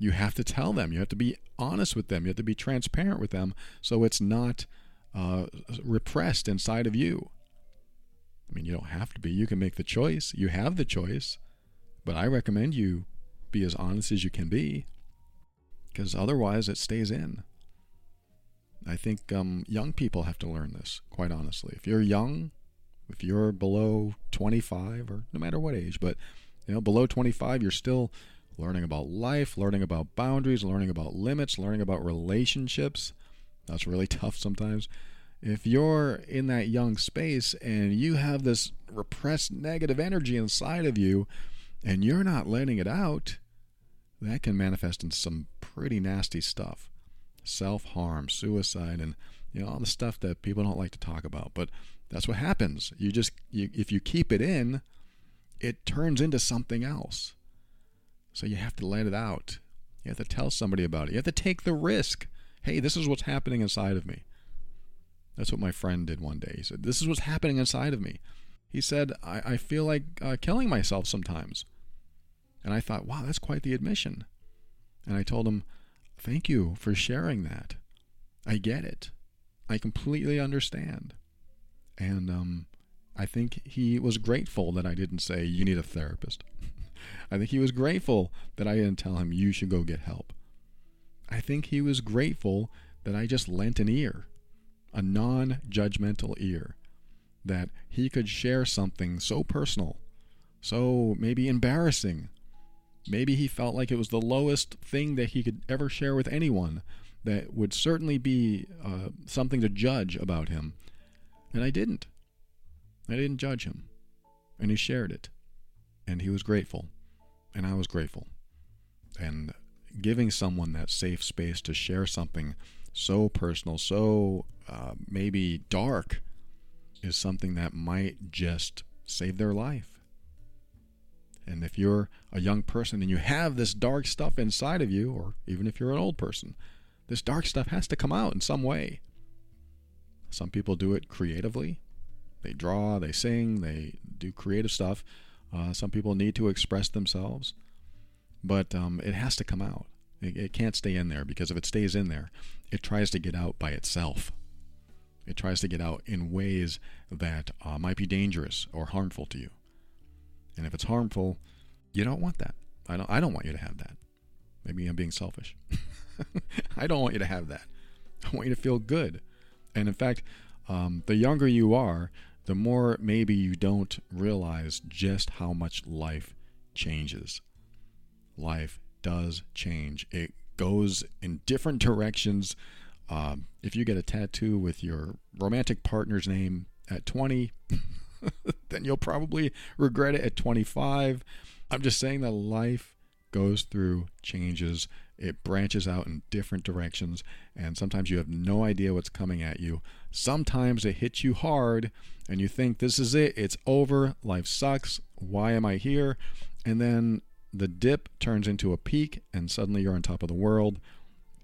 You have to tell them. You have to be honest with them. You have to be transparent with them so it's not uh, repressed inside of you. I mean, you don't have to be. You can make the choice. You have the choice. But I recommend you be as honest as you can be because otherwise it stays in. I think um, young people have to learn this, quite honestly. If you're young, if you're below twenty-five or no matter what age, but you know, below twenty-five, you're still learning about life, learning about boundaries, learning about limits, learning about relationships. That's really tough sometimes. If you're in that young space and you have this repressed negative energy inside of you and you're not letting it out, that can manifest in some pretty nasty stuff. Self-harm, suicide, and you know all the stuff that people don't like to talk about. But that's what happens. You just you, if you keep it in, it turns into something else. So you have to let it out. You have to tell somebody about it. You have to take the risk. Hey, this is what's happening inside of me. That's what my friend did one day. He said, this is what's happening inside of me. He said, I, I feel like uh, killing myself sometimes. And I thought, wow, that's quite the admission. And I told him, thank you for sharing that. I get it. I completely understand. And um, I think he was grateful that I didn't say, you need a therapist. I think he was grateful that I didn't tell him, you should go get help. I think he was grateful that I just lent an ear, a non-judgmental ear, that he could share something so personal, so maybe embarrassing. Maybe he felt like it was the lowest thing that he could ever share with anyone that would certainly be uh, something to judge about him. And I didn't. I didn't judge him. And he shared it. And he was grateful. And I was grateful. And giving someone that safe space to share something so personal, so uh, maybe dark, is something that might just save their life. And if you're a young person and you have this dark stuff inside of you, or even if you're an old person, this dark stuff has to come out in some way. Some people do it creatively. They draw, they sing, they do creative stuff. Uh, some people need to express themselves. But um, it has to come out. It, it can't stay in there, because if it stays in there, it tries to get out by itself. It tries to get out in ways that uh, might be dangerous or harmful to you. And if it's harmful, you don't want that. I don't I don't want you to have that. Maybe I'm being selfish. I don't want you to have that. I want you to feel good. And in fact, um, the younger you are, the more maybe you don't realize just how much life changes. Life does change. It goes in different directions. Um, if you get a tattoo with your romantic partner's name at twenty... then you'll probably regret it at twenty-five. I'm just saying that life goes through changes. It branches out in different directions, and sometimes you have no idea what's coming at you. Sometimes it hits you hard, and you think, this is it, it's over, life sucks, why am I here? And then the dip turns into a peak, and suddenly you're on top of the world.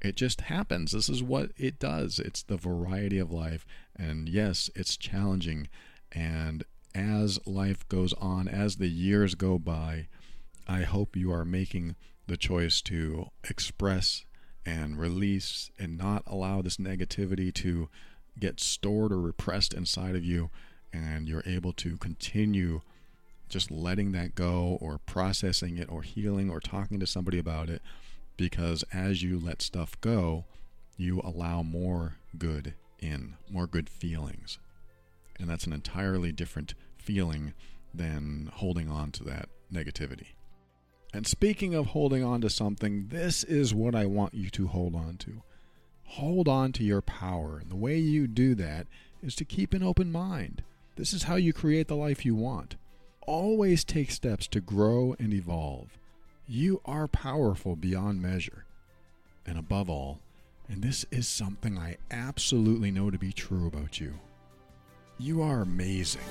It just happens. This is what it does. It's the variety of life, and yes, it's challenging. And as life goes on, as the years go by, I hope you are making the choice to express and release and not allow this negativity to get stored or repressed inside of you, and you're able to continue just letting that go, or processing it, or healing, or talking to somebody about it, because as you let stuff go, you allow more good in, more good feelings. And that's an entirely different feeling than holding on to that negativity. And speaking of holding on to something, this is what I want you to hold on to. Hold on to your power. And the way you do that is to keep an open mind. This is how you create the life you want. Always take steps to grow and evolve. You are powerful beyond measure. And above all, and this is something I absolutely know to be true about you, you are amazing.